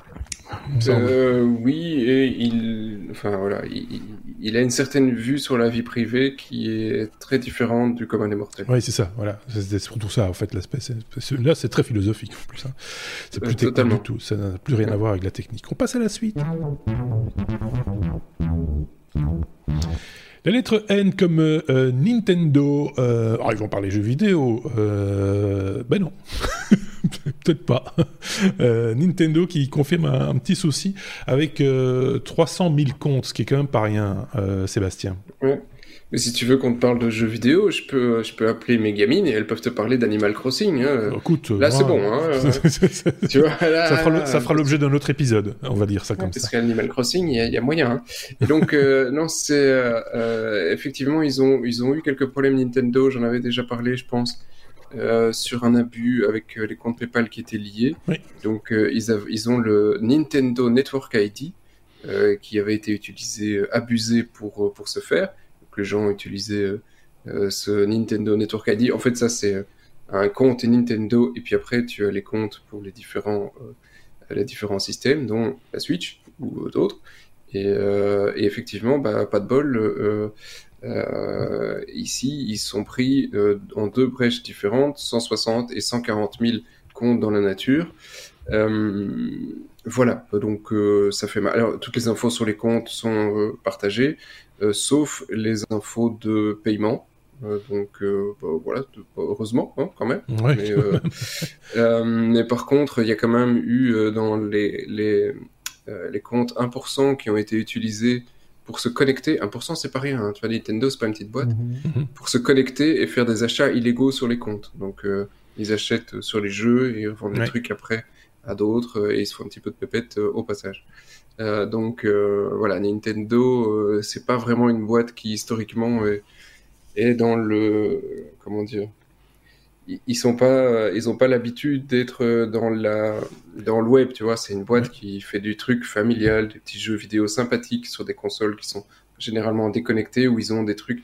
Oui, et il a une certaine vue sur la vie privée qui est très différente du commun des mortels. Oui, c'est ça. Voilà, c'est surtout ça en fait l'aspect. Là, c'est très philosophique en plus. Hein. C'est plus technique du tout. Ça n'a plus rien à voir avec la technique. On passe à la suite. La lettre N comme Nintendo. Ils vont parler jeux vidéo. Ben non. Peut-être pas. Nintendo qui confirme un petit souci avec 300 000 comptes, ce qui est quand même pas rien, Sébastien. Ouais. Mais si tu veux qu'on te parle de jeux vidéo, je peux appeler mes gamines et elles peuvent te parler d'Animal Crossing. Écoute, là, moi, c'est bon. Tu vois, là, ça fera l'objet d'un autre épisode, on va dire ça comme ça. Parce qu'Animal Crossing, il y a moyen. Hein. Et donc, non, c'est... effectivement, ils ont eu quelques problèmes Nintendo, j'en avais déjà parlé, je pense, sur un abus avec les comptes PayPal qui étaient liés. Oui. Donc, ils ont le Nintendo Network ID qui avait été utilisé, abusé pour ce faire. Que les gens utilisaient ce Nintendo Network ID. En fait, ça, c'est un compte Nintendo, et puis après, tu as les comptes pour les différents systèmes, dont la Switch ou d'autres. Et effectivement, pas de bol. Ici, ils sont pris en deux brèches différentes, 160 et 140 000 comptes dans la nature. Voilà, donc ça fait mal. Alors, toutes les infos sur les comptes sont partagées, sauf les infos de paiement. Voilà, heureusement, hein, quand même. Ouais, quand même. Mais par contre, il y a quand même eu dans les comptes 1% qui ont été utilisés pour se connecter. 1%, c'est pas rien, hein. Tu vois, Nintendo, c'est pas une petite boîte. Mm-hmm. Pour se connecter et faire des achats illégaux sur les comptes. Donc, ils achètent sur les jeux et vendent des trucs après à d'autres, et ils se font un petit peu de pépette au passage. Voilà, Nintendo, c'est pas vraiment une boîte qui historiquement est dans le... Comment dire ? Ils ont pas l'habitude d'être dans le web, tu vois. C'est une boîte qui fait du truc familial, des petits jeux vidéo sympathiques sur des consoles qui sont généralement déconnectés, où ils ont des trucs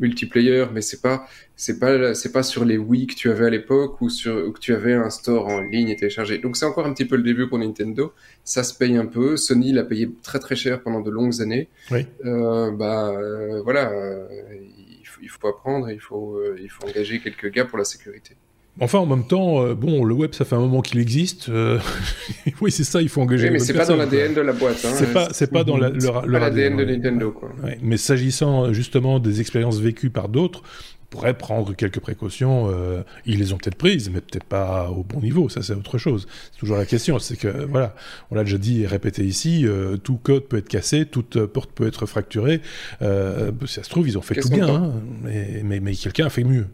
multiplayer, mais c'est pas sur les Wii que tu avais à l'époque ou que tu avais un store en ligne et téléchargé. Donc c'est encore un petit peu le début pour Nintendo. Ça se paye un peu. Sony l'a payé très très cher pendant de longues années. Oui. Voilà, il faut apprendre, il faut engager quelques gars pour la sécurité. Enfin, en même temps, le web, ça fait un moment qu'il existe. Oui, c'est ça, il faut engager. Oui, mais c'est pas dans l'ADN de la boîte. Hein. C'est pas dans l'ADN de Nintendo. Quoi. Ouais. Mais s'agissant justement des expériences vécues par d'autres, on pourrait prendre quelques précautions. Ils les ont peut-être prises, mais peut-être pas au bon niveau. Ça, c'est autre chose. C'est toujours la question. C'est que voilà, on l'a déjà dit et répété ici. Tout code peut être cassé, toute porte peut être fracturée. Ça se trouve, ils ont fait tout bien, hein, mais quelqu'un a fait mieux.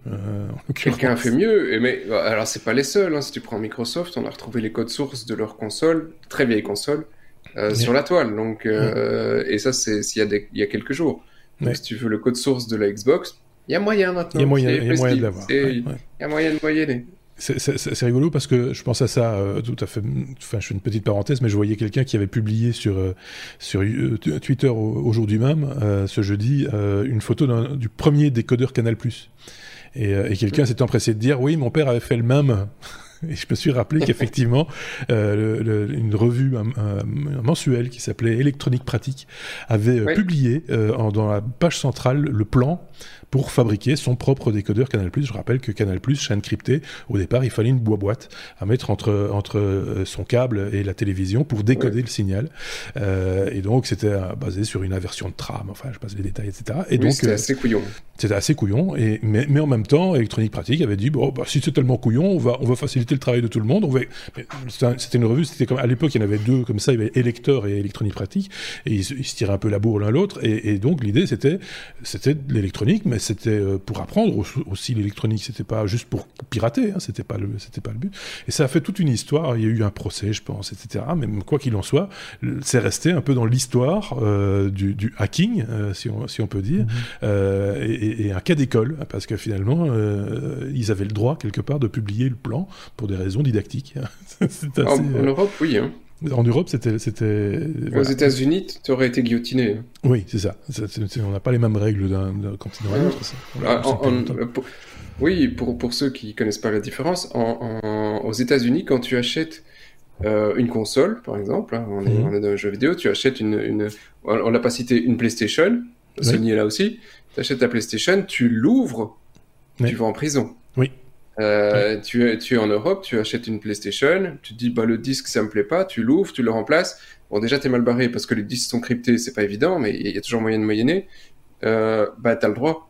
Quelqu'un a fait mieux. Mais alors, c'est pas les seuls. Hein. Si tu prends Microsoft, on a retrouvé les codes sources de leurs consoles, très vieilles consoles, sur la toile. Donc, et ça, c'est il y a quelques jours. Donc, si tu veux le code source de la Xbox. Il y a moyen maintenant. Il y a moyen de l'avoir. Il y a moyen de moyenner. C'est rigolo parce que je pense à ça tout à fait. Enfin, je fais une petite parenthèse, mais je voyais quelqu'un qui avait publié sur Twitter aujourd'hui même, ce jeudi, une photo du premier décodeur Canal Plus. Et quelqu'un s'est empressé de dire « Oui, mon père avait fait le même ». Et je me suis rappelé qu'effectivement, une revue mensuelle qui s'appelait Électronique Pratique avait publié dans la page centrale le plan pour fabriquer son propre décodeur Canal+. Je rappelle que Canal+, chaîne cryptée, au départ, il fallait une boîte à mettre entre son câble et la télévision pour décoder le signal. Et donc, c'était basé sur une inversion de trame. Enfin, je passe les détails, etc. Et donc, c'était assez couillon. C'était assez couillon. Mais en même temps, Électronique Pratique avait dit si c'est tellement couillon, on va faciliter le travail de tout le monde. C'était une revue, c'était comme à l'époque il y en avait deux comme ça, il y avait Électeur et Électronique Pratique, et ils se tiraient un peu la bourre l'un l'autre, et donc l'idée c'était de l'électronique, mais c'était pour apprendre aussi l'électronique, c'était pas juste pour pirater, hein, c'était pas le but, et ça a fait toute une histoire, il y a eu un procès je pense, etc. Mais quoi qu'il en soit, c'est resté un peu dans l'histoire du hacking, si on peut dire, et un cas d'école, parce que finalement ils avaient le droit quelque part de publier le plan pour des raisons didactiques. En Europe, oui. Hein. En Europe, c'était Aux États-Unis, tu aurais été guillotiné. Oui, c'est ça. On n'a pas les mêmes règles d'un continent à l'autre. Oui, pour ceux qui ne connaissent pas la différence, aux États-Unis, quand tu achètes une console, par exemple, hein, on est dans un jeu vidéo, tu achètes on l'a pas cité, une PlayStation, Sony est là aussi, tu achètes ta PlayStation, tu l'ouvres, tu vas en prison. Oui. Tu es en Europe, tu achètes une PlayStation, tu te dis le disque ça me plaît pas, tu l'ouvres, tu le remplaces, bon, déjà, t'es mal barré parce que les disques sont cryptés, c'est pas évident, mais il y a toujours moyen de moyenner, bah, t'as le droit.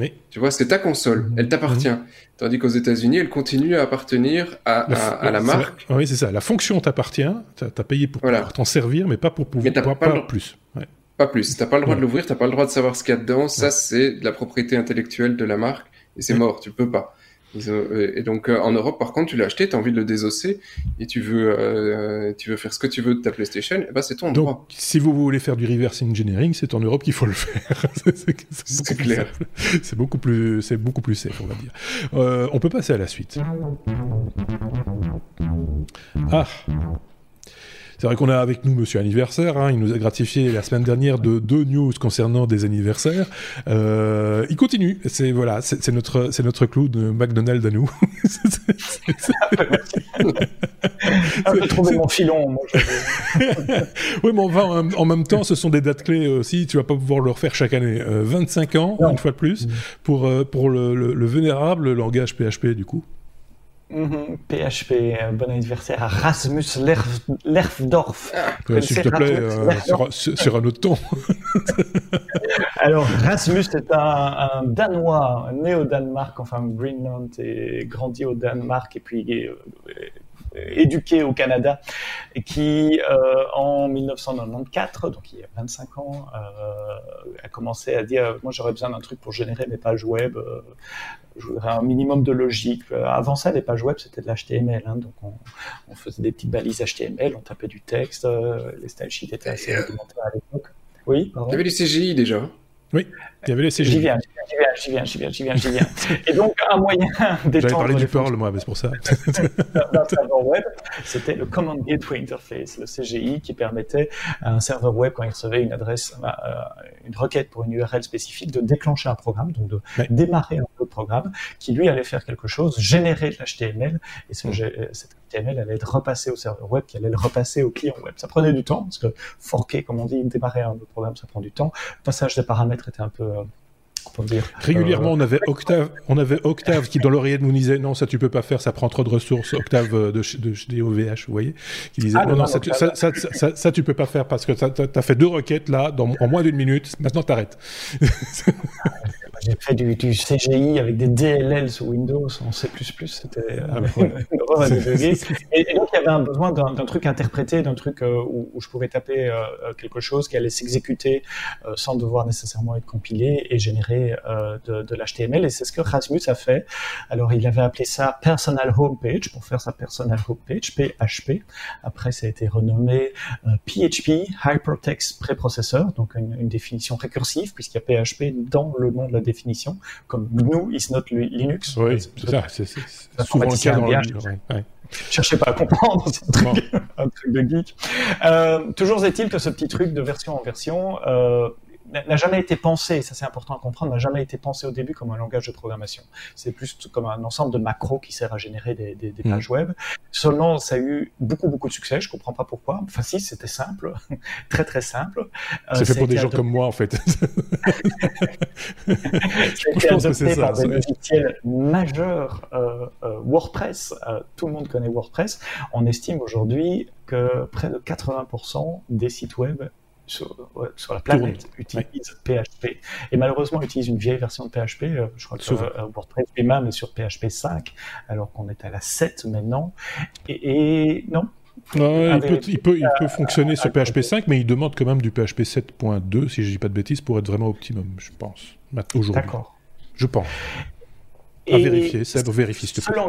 Oui. Tu vois, c'est ta console, elle t'appartient. Mmh. Tandis qu'aux États-Unis, elle continue à appartenir à la marque. Oui, c'est ça. La fonction t'appartient, t'as payé pour pouvoir t'en servir, mais pas pour pouvoir plus. Ouais. Pas plus. T'as pas le droit de l'ouvrir, t'as pas le droit de savoir ce qu'il y a dedans. Ça, c'est de la propriété intellectuelle de la marque et c'est mort. Tu peux pas. Et donc, en Europe, par contre, tu l'as acheté, t'as envie de le désosser et tu veux faire ce que tu veux de ta PlayStation, et ben, c'est ton droit. Donc, si vous voulez faire du reverse engineering, c'est en Europe qu'il faut le faire. C'est clair. C'est beaucoup plus safe, on va dire. On peut passer à la suite. Ah. C'est vrai qu'on a avec nous Monsieur Anniversaire, hein, il nous a gratifié la semaine dernière de 2 news concernant des anniversaires. Il continue, c'est notre clou de McDonald's à nous. J'ai trouvé mon filon. Moi, oui, mais en même temps, ce sont des dates clés aussi, tu vas pas pouvoir le refaire chaque année. 25 ans, non. Une fois de plus, pour le vénérable langage PHP du coup. PHP, bon anniversaire à Rasmus Lerdorf. Ouais, s'il te plaît, sur un autre ton. Alors, Rasmus est un Danois, né au Danemark, enfin Greenland, et grandi au Danemark, et puis éduqué au Canada, qui en 1994, donc il y a 25 ans, a commencé à dire « Moi, j'aurais besoin d'un truc pour générer mes pages web, je voudrais un minimum de logique. » Avant ça, les pages web, c'était de l'HTML, hein, donc on faisait des petites balises HTML, on tapait du texte, les style sheets étaient assez réglementés à l'époque. Oui, pardon. Il y avait les CGI déjà. Oui, il y avait les CGI. J'y viens. Et donc, un moyen d'étendre... J'avais parlé du Perl, moi, mais c'est pour ça. D'un serveur web, c'était le Command Gateway Interface, le CGI, qui permettait à un serveur web, quand il recevait une adresse, une requête pour une URL spécifique, de déclencher un programme, donc de démarrer un peu le programme, qui, lui, allait faire quelque chose, générer de l'HTML, et cet HTML allait être repassé au serveur web, qui allait le repasser au client web. Ça prenait du temps, parce que forquer, comme on dit, démarrer un autre programme, ça prend du temps. Le passage des paramètres était un peu... Dire, régulièrement, on avait Octave qui dans l'oreillette nous disait non, ça tu peux pas faire, ça prend trop de ressources. Octave de DOVH, vous voyez, qui disait ça tu peux pas faire parce que t'as fait 2 requêtes là en moins d'une minute. Maintenant t'arrêtes. J'ai fait du CGI avec des DLL sous Windows en C++, c'était et donc il y avait un besoin d'un truc interprété, d'un truc où je pouvais taper quelque chose qui allait s'exécuter sans devoir nécessairement être compilé et générer de l'HTML, et c'est ce que Rasmus a fait. Alors il avait appelé ça Personal Homepage pour faire sa Personal Homepage, PHP. Après ça a été renommé PHP, Hypertext Preprocessor, donc une définition récursive puisqu'il y a PHP dans le nom de la définition, comme GNU is not Linux. Oui, c'est souvent le cas dans le livre. Ouais. Cherchez pas à comprendre, c'est un truc de geek. Toujours est-il que ce petit truc de version en version n'a jamais été pensé, ça c'est important à comprendre, n'a jamais été pensé au début comme un langage de programmation. C'est plus comme un ensemble de macros qui sert à générer des pages web. Seulement, ça a eu beaucoup de succès, je comprends pas pourquoi. Enfin si, c'était simple, très très simple. C'est fait pour des gens comme moi en fait. Je pense que c'est ça. C'est un logiciel majeur, WordPress, tout le monde connaît WordPress. On estime aujourd'hui que près de 80% des sites web sur la planète utilise PHP, et malheureusement utilise une vieille version de PHP, je crois que WordPress même est sur PHP 5 alors qu'on est à la 7 maintenant, et non, il peut fonctionner sur PHP 5, mais il demande quand même du PHP 7.2 si je dis pas de bêtises pour être vraiment optimum, je pense aujourd'hui. D'accord. Je pense à vérifier, ça doit vérifier s'il te plaît.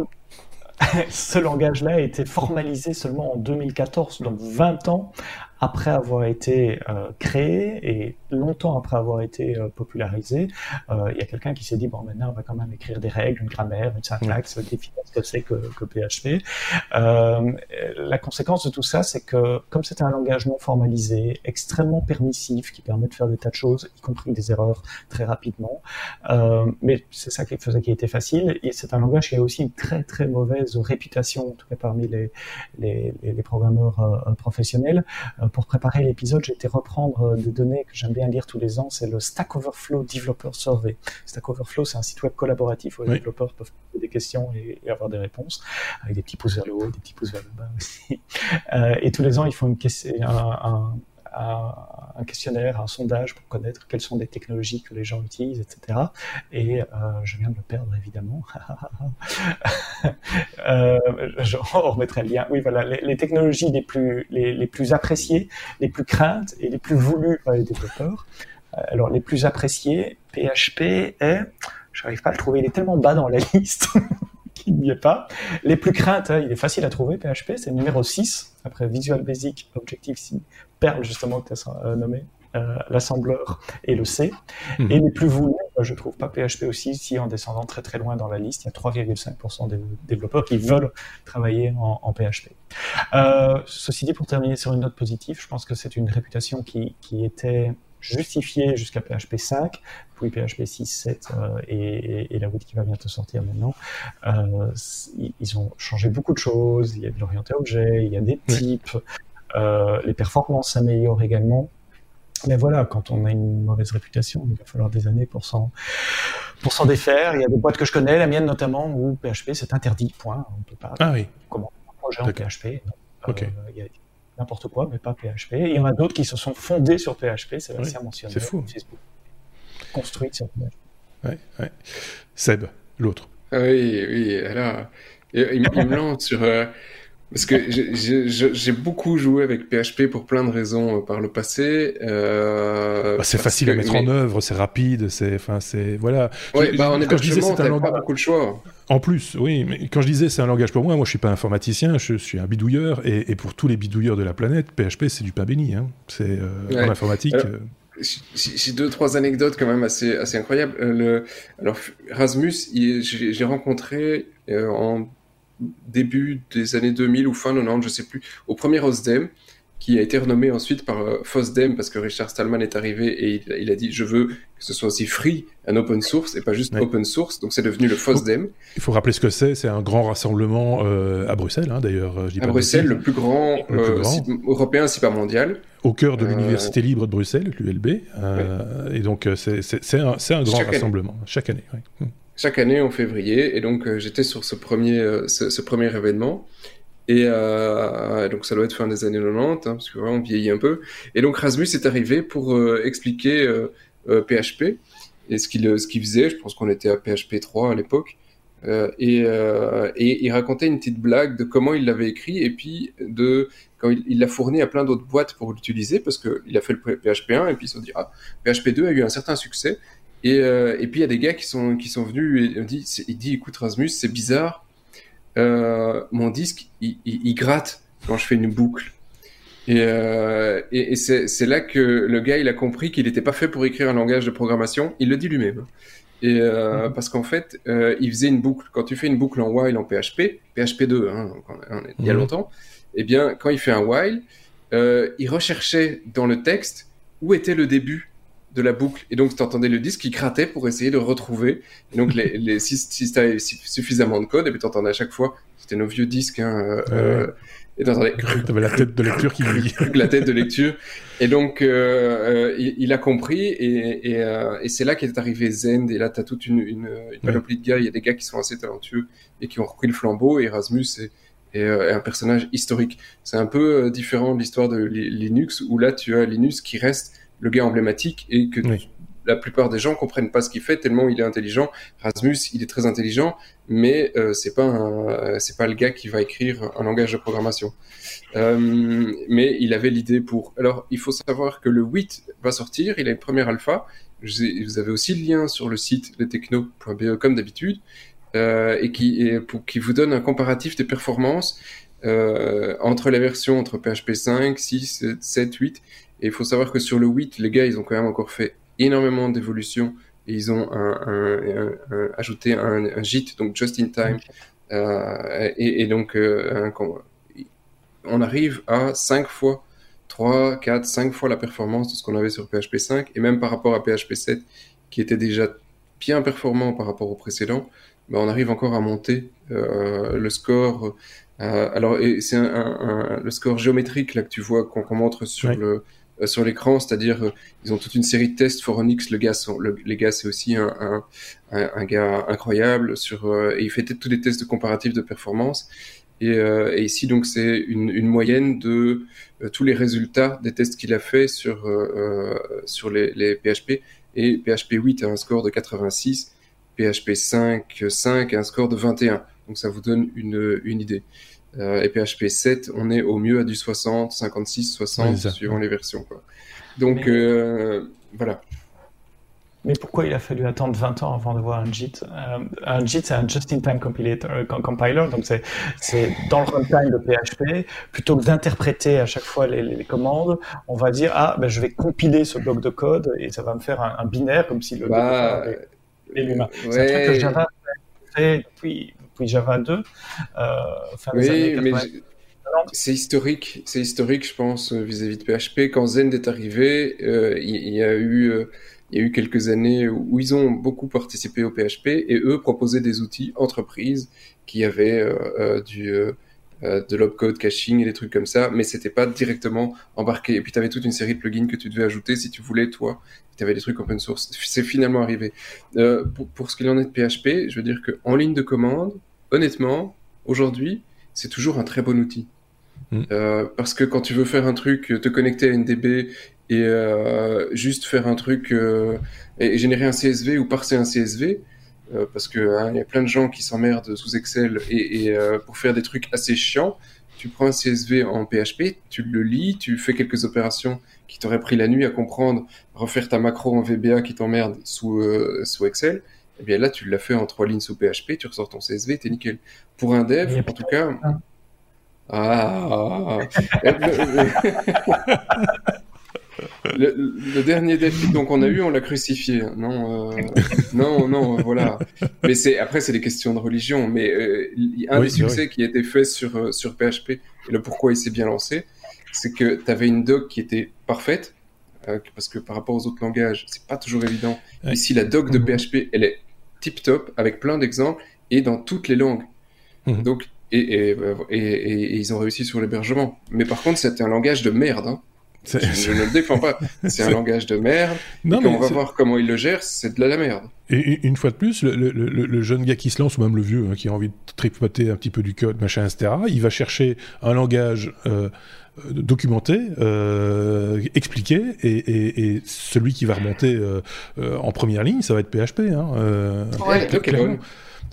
Ce langage-là a été formalisé seulement en 2014, donc 20 ans après avoir été créé et longtemps après avoir été popularisé. Il y a quelqu'un qui s'est dit « Bon, maintenant, on va quand même écrire des règles, une grammaire, une syntaxe, définir ce que c'est que PHP. » La conséquence de tout ça, c'est que comme c'était un langage non formalisé, extrêmement permissif, qui permet de faire des tas de choses, y compris des erreurs très rapidement, mais c'est ça qui faisait qu'il était facile, et c'est un langage qui a aussi une très très mauvaise réputation, en tout cas parmi les programmeurs professionnels, pour préparer l'épisode, j'ai été reprendre des données que j'aime bien lire tous les ans, c'est le Stack Overflow Developer Survey. Stack Overflow, c'est un site web collaboratif où les développeurs peuvent poser des questions et avoir des réponses, avec des petits pouces vers le haut, des petits pouces vers le bas aussi. Et tous les ans, ils font un questionnaire, un sondage pour connaître quelles sont les technologies que les gens utilisent, etc. Et je viens de le perdre, évidemment. On remettrait le lien. Oui, voilà, les technologies les plus appréciées, les plus craintes et les plus voulues par les développeurs. Alors, les plus appréciées, PHP est... Je n'arrive pas à le trouver, il est tellement bas dans la liste qu'il n'y est pas. Les plus craintes, il est facile à trouver, PHP, c'est le numéro 6, après Visual Basic, Objective-C, Perl, justement, que tu as nommé, l'assembleur et le C. Mmh. Et les plus voulus, je ne trouve pas PHP aussi, si en descendant très très loin dans la liste, il y a 3,5% des développeurs qui veulent travailler en PHP. Ceci dit, pour terminer sur une note positive, je pense que c'est une réputation qui était justifiée jusqu'à PHP 5, puis PHP 6, 7 et la WIT qui va bientôt sortir maintenant. Ils ont changé beaucoup de choses, il y a de l'orienté objet, il y a des types... les performances s'améliorent également. Mais voilà, quand on a une mauvaise réputation, il va falloir des années pour s'en défaire. Il y a des boîtes que je connais, la mienne notamment, où PHP c'est interdit, point. On ne peut pas comment un projet en PHP. Il y a n'importe quoi, mais pas PHP. Et il y en a d'autres qui se sont fondés sur PHP, c'est Sébastien mentionné. C'est fou. Facebook, construite sur PHP. Ouais. Seb, l'autre. Oui, alors, il me lance sur... Parce que j'ai beaucoup joué avec PHP pour plein de raisons par le passé. C'est facile à mettre en œuvre, c'est rapide, c'est voilà. Ouais, bah, quand je disais c'est un langage, pas beaucoup de choix. En plus, oui, mais quand je disais c'est un langage pour moi, je suis pas informaticien, je suis un bidouilleur et pour tous les bidouilleurs de la planète, PHP c'est du pain béni, hein. C'est en informatique. Alors... J'ai 2-3 anecdotes quand même assez incroyables. Alors Rasmus, j'ai rencontré en début des années 2000 ou fin 90, je sais plus, au premier OSDEM, qui a été renommé ensuite par FOSDEM, parce que Richard Stallman est arrivé et il a dit « Je veux que ce soit aussi free, un open source, et pas juste open source », donc c'est devenu le FOSDEM. Il faut rappeler ce que c'est un grand rassemblement à Bruxelles, hein, d'ailleurs. Je dis pas à Bruxelles, le plus grand, site européen, si pas mondial. Au cœur de l'Université libre de Bruxelles, l'ULB, et donc c'est un grand rassemblement, chaque année, Chaque année en février, et donc j'étais sur ce premier événement, et donc ça doit être fin des années 90, hein, parce que vraiment on vieillit un peu. Et donc Rasmus est arrivé pour expliquer PHP et ce qu'il faisait. Je pense qu'on était à PHP 3 à l'époque, et il racontait une petite blague de comment il l'avait écrit, et puis de quand il l'a fourni à plein d'autres boîtes pour l'utiliser, parce que il a fait le PHP 1 et puis ils se sont dit ah, PHP 2 a eu un certain succès. Et puis il y a des gars qui sont venus et il dit écoute Rasmus, c'est bizarre, mon disque il gratte quand je fais une boucle, et c'est là que le gars il a compris qu'il n'était pas fait pour écrire un langage de programmation. Il le dit lui-même, et parce qu'en fait il faisait une boucle. Quand tu fais une boucle en while en PHP 2, hein, donc il y a longtemps, eh bien quand il fait un while, il recherchait dans le texte où était le début de la boucle, et donc t'entendais le disque qui grattait pour essayer de retrouver, et donc si t'avais suffisamment de code, et puis t'entendais à chaque fois, c'était nos vieux disques, hein, et t'entendais la tête de lecture qui brille, la tête de lecture, et donc il a compris, et c'est là qu'est arrivé Zend, et là t'as toute une panoplie de gars. Il y a des gars qui sont assez talentueux et qui ont repris le flambeau, et Rasmus est un personnage historique. C'est un peu différent de l'histoire de Linux, où là tu as Linux qui reste le gars emblématique, et que la plupart des gens comprennent pas ce qu'il fait tellement il est intelligent. Rasmus, il est très intelligent, mais c'est pas le gars qui va écrire un langage de programmation. Mais il avait l'idée pour. Alors, il faut savoir que le 8 va sortir. Il a une première alpha. Vous avez aussi le lien sur le site lestechno.be comme d'habitude, et qui vous donne un comparatif des performances entre les versions entre PHP 5, 6, 7, 8. Et il faut savoir que sur le 8, les gars, ils ont quand même encore fait énormément d'évolutions, et ils ont ajouté un JIT, donc Just in Time. On arrive à 5 fois la performance de ce qu'on avait sur PHP 5, et même par rapport à PHP 7, qui était déjà bien performant par rapport au précédent, on arrive encore à monter le score Alors, et c'est le score géométrique là que tu vois qu'on montre sur sur l'écran, c'est-à-dire ils ont toute une série de tests. Foronix, les gars, c'est aussi un gars incroyable et il fait tous des tests de comparatifs de performance. Et ici, donc, c'est une moyenne de tous les résultats des tests qu'il a fait sur les PHP. Et PHP 8 a un score de 86, PHP 5 a un score de 21. Donc, ça vous donne une idée. Et PHP 7, on est au mieux à du 60, 56, 60, suivant les versions, quoi. Donc, voilà. Mais pourquoi il a fallu attendre 20 ans avant de voir un JIT? Un JIT, c'est un just-in-time compiler, donc c'est dans le runtime de PHP. Plutôt que d'interpréter à chaque fois les commandes, on va dire, je vais compiler ce bloc de code et ça va me faire un binaire, comme si le est l'humain. Ouais. C'est un truc que Java fait depuis Java 2, des années 80. C'est historique, je pense, vis-à-vis de PHP. Quand Zend est arrivé, il y a eu quelques années où ils ont beaucoup participé au PHP et eux proposaient des outils entreprises qui avaient de l'opcode caching et des trucs comme ça, mais c'était pas directement embarqué. Et puis tu avais toute une série de plugins que tu devais ajouter si tu voulais, toi. Tu avais des trucs open source. C'est finalement arrivé. Pour ce qu'il en est de PHP, je veux dire qu'en ligne de commande, honnêtement, aujourd'hui, c'est toujours un très bon outil. Parce que quand tu veux faire un truc, te connecter à NDB et juste faire un truc et générer un CSV ou parser un CSV, parce qu'il y a plein de gens qui s'emmerdent sous Excel et pour faire des trucs assez chiants, tu prends un CSV en PHP, tu le lis, tu fais quelques opérations qui t'auraient pris la nuit à comprendre, refaire ta macro en VBA qui t'emmerde sous Excel, et bien là tu l'as fait en 3 lignes sous PHP, tu ressors ton CSV, t'es nickel. Pour un dev, en tout cas... Le dernier défi donc on a eu, on l'a crucifié. Non, voilà. Mais c'est des questions de religion. Mais un des succès qui a été fait sur PHP et le pourquoi il s'est bien lancé, c'est que tu avais une doc qui était parfaite parce que par rapport aux autres langages, c'est pas toujours évident. Ici, la doc de PHP, elle est tip top avec plein d'exemples et dans toutes les langues. Donc et ils ont réussi sur l'hébergement. Mais par contre, c'était un langage de merde. Je ne le défends pas. C'est un langage de merde. Non, et quand on va voir comment il le gère, c'est de la merde. Et une fois de plus, le jeune gars qui se lance, ou même le vieux, qui a envie de tripoter un petit peu du code, machin, etc., il va chercher un langage documenté, expliqué, et celui qui va remonter en première ligne, ça va être PHP.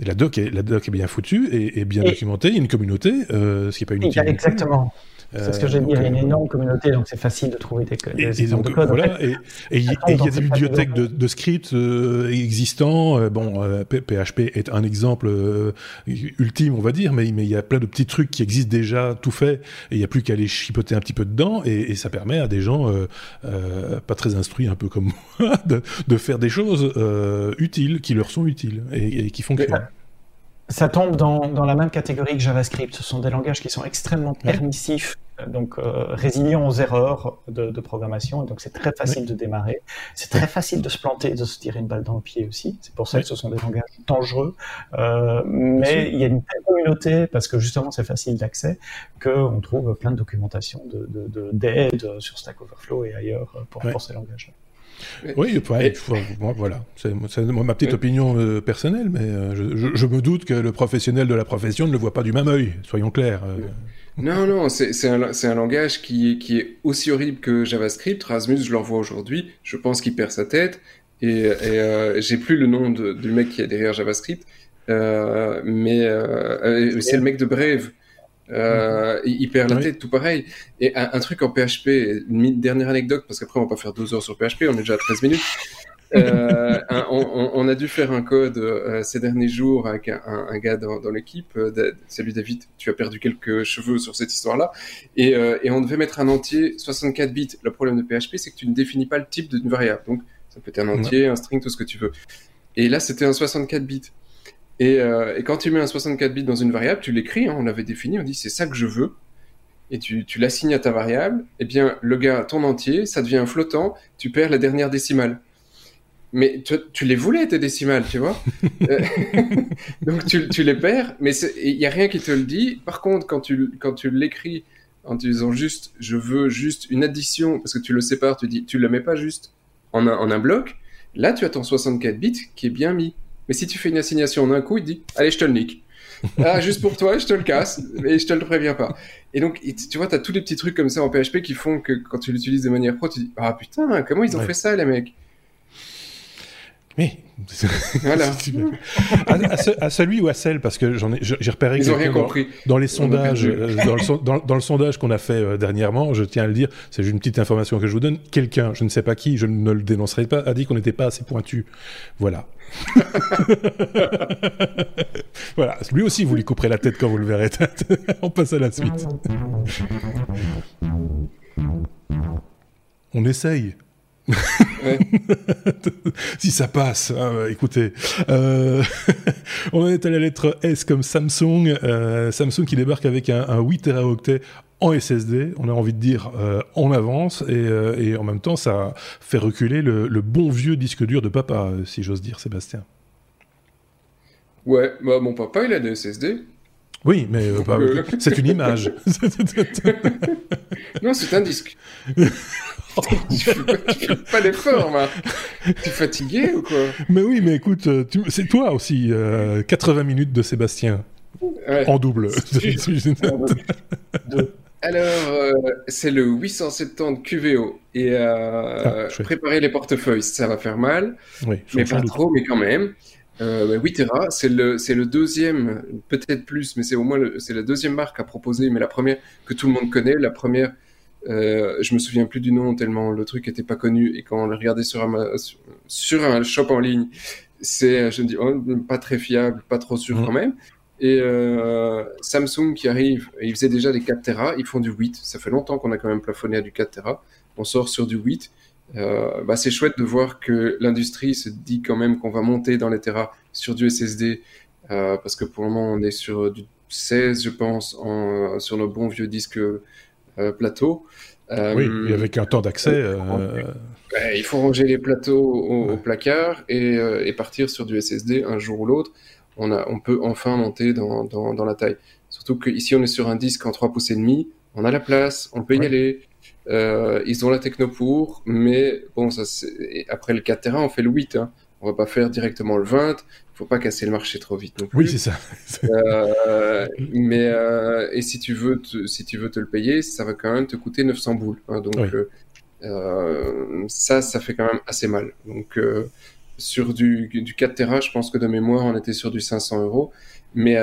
Et la doc est bien foutue et bien documentée. Il y a une communauté, ce qui n'est pas inutile. Exactement. C'est ce que j'ai dit, il y a une énorme communauté, donc c'est facile de trouver des exemples de code. Voilà, en fait, et il y a des bibliothèques de scripts existants. PHP est un exemple ultime, on va dire, mais il y a plein de petits trucs qui existent déjà, tout fait, et il n'y a plus qu'à les chipoter un petit peu dedans, et ça permet à des gens pas très instruits, un peu comme moi, de faire des choses utiles, qui leur sont utiles, et qui fonctionnent. Ça tombe dans la même catégorie que JavaScript. Ce sont des langages qui sont extrêmement permissifs, donc résilients aux erreurs de programmation. Et donc c'est très facile de démarrer. C'est très facile de se planter, de se tirer une balle dans le pied aussi. C'est pour ça que ce sont des langages dangereux. Mais il y a une telle communauté, parce que justement c'est facile d'accès, qu'on trouve plein de documentation d'aide sur Stack Overflow et ailleurs pour ces langages-là. Voilà. C'est ma petite opinion personnelle, mais je me doute que le professionnel de la profession ne le voit pas du même œil, soyons clairs. Non, c'est un langage qui est aussi horrible que JavaScript. Rasmus, je le revois aujourd'hui, je pense qu'il perd sa tête, et j'ai plus le nom du mec qui est derrière JavaScript, mais c'est le mec de Brave. Il perd la tête, tout pareil. Et un truc en PHP, une dernière anecdote, parce qu'après on va pas faire 2 heures sur PHP, on est déjà à 13 minutes. On a dû faire un code ces derniers jours avec un gars dans l'équipe. Salut David, tu as perdu quelques cheveux sur cette histoire-là. Et on devait mettre un entier 64 bits. Le problème de PHP, c'est que tu ne définis pas le type d'une variable. Donc ça peut être un entier, un string, tout ce que tu veux. Et là, c'était un 64 bits. Et quand tu mets un 64 bits dans une variable, tu l'écris, on l'avait défini, on dit c'est ça que je veux, et tu l'assignes à ta variable, et bien le gars, ton entier, ça devient un flottant, tu perds la dernière décimale. mais tu les voulais tes décimales, tu vois. Donc tu les perds, mais il n'y a rien qui te le dit. Par contre, quand tu l'écris en te disant juste, je veux juste une addition, parce que tu le sépares, tu ne le mets pas juste en un bloc, là tu as ton 64 bits qui est bien mis. Mais si tu fais une assignation en un coup, il te dit, allez, je te le nique. Ah, juste pour toi, je te le casse, mais je te le préviens pas. Et donc, tu vois, t'as tous les petits trucs comme ça en PHP qui font que quand tu l'utilises de manière pro, tu dis, ah putain, comment ils ont fait ça, les mecs? Oui. Voilà. à celui ou à celle, parce que j'ai repéré que quelqu'un dans les sondages, dans le sondage qu'on a fait dernièrement, je tiens à le dire, c'est une petite information que je vous donne, quelqu'un, je ne sais pas qui, je ne le dénoncerai pas, a dit qu'on n'était pas assez pointu. Voilà. Voilà, lui aussi vous lui couperez la tête quand vous le verrez. On passe à la suite. On essaye. Ouais. Si ça passe, hein, écoutez, on en est à la lettre S comme Samsung. Samsung qui débarque avec un 8 teraoctets en SSD, on a envie de dire en avance, et en même temps ça fait reculer le bon vieux disque dur de papa, si j'ose dire, Sébastien. Ouais, bah mon papa il a des SSD. Oui, mais c'est une image. Non, c'est un disque. Tu fais pas l'effort, Marc. T'es fatigué ou quoi? Mais oui, mais écoute, c'est toi aussi. 80 minutes de Sébastien. Ouais. En double. Alors, c'est le 870 QVO. Et préparer les portefeuilles, ça va faire mal. Oui, mais pas trop, mais quand même. 8 Tera, c'est le deuxième, peut-être plus, mais c'est la deuxième marque à proposer, mais la première que tout le monde connaît, la première, je me souviens plus du nom tellement le truc était pas connu, et quand on le regardait sur un shop en ligne, je me dis, oh, pas très fiable, pas trop sûr quand même, et Samsung qui arrive, ils faisaient déjà des 4 Tera, ils font du 8, ça fait longtemps qu'on a quand même plafonné à du 4 Tera, on sort sur du 8. C'est chouette de voir que l'industrie se dit quand même qu'on va monter dans les terras sur du SSD, parce que pour le moment on est sur du 16, je pense, sur nos bons vieux disques plateaux. Oui, et avec un temps d'accès. Il faut ranger les plateaux au placard et partir sur du SSD un jour ou l'autre. On peut enfin monter dans la taille. Surtout qu'ici on est sur un disque en 3 pouces et demi, on a la place, on peut y aller. Ils ont la techno pour, mais bon, après le 4 terrain, on fait le 8. Hein. On va pas faire directement le 20. Faut pas casser le marché trop vite non plus. Oui, c'est ça. Et si tu veux te le payer, ça va quand même te coûter 900 boules. Hein, donc ça fait quand même assez mal. Donc sur du 4 terrain, je pense que de mémoire, on était sur du 500 €. Mais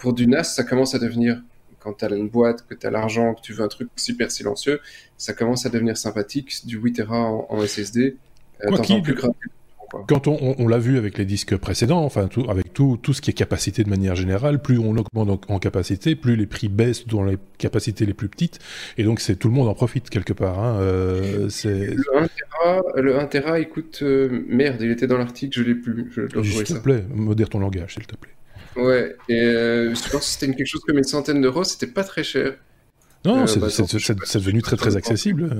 pour du NAS, ça commence à devenir. Quand tu as une boîte, que tu as l'argent, que tu veux un truc super silencieux, ça commence à devenir sympathique. Du 8 Tera en SSD, t'entends plus grave. Quand on l'a vu avec les disques précédents, enfin avec tout ce qui est capacité de manière générale, plus on augmente en capacité, plus les prix baissent dans les capacités les plus petites, et donc tout le monde en profite quelque part. Hein. Le 1 Tera, écoute, merde, il était dans l'article, je l'ai plus. S'il te plaît, modère ton langage, s'il te plaît. Ouais, et je pense que c'était quelque chose comme une centaine d'euros, c'était pas très cher. Non, c'est devenu très très accessible.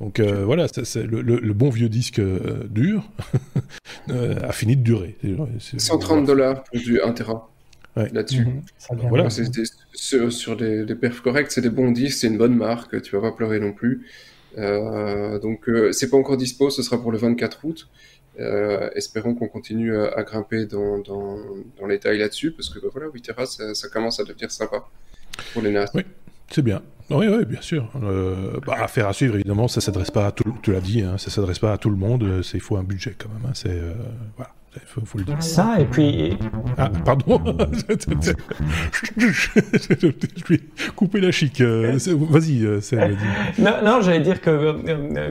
Donc voilà, le bon vieux disque dur a fini de durer. C'est $130 pour du 1 Tera là-dessus. Mm-hmm. Voilà. C'est sur des perfs corrects, c'est des bons disques, c'est une bonne marque, tu vas pas pleurer non plus. Donc c'est pas encore dispo, ce sera pour le 24 août. Espérons qu'on continue à grimper dans les tailles là-dessus, parce que voilà, 8 Tera, ça commence à devenir sympa pour les NAS. Oui, c'est bien. Oui, bien sûr. Affaire à suivre, évidemment, ça s'adresse pas à tout. Tu l'as dit, hein, ça s'adresse pas à tout le monde. Il faut un budget quand même. Hein, c'est voilà. Faut le dire. Ça, et puis... Ah, pardon. Je lui ai coupé la chic. Vas-y, Céline. Non, j'allais dire que,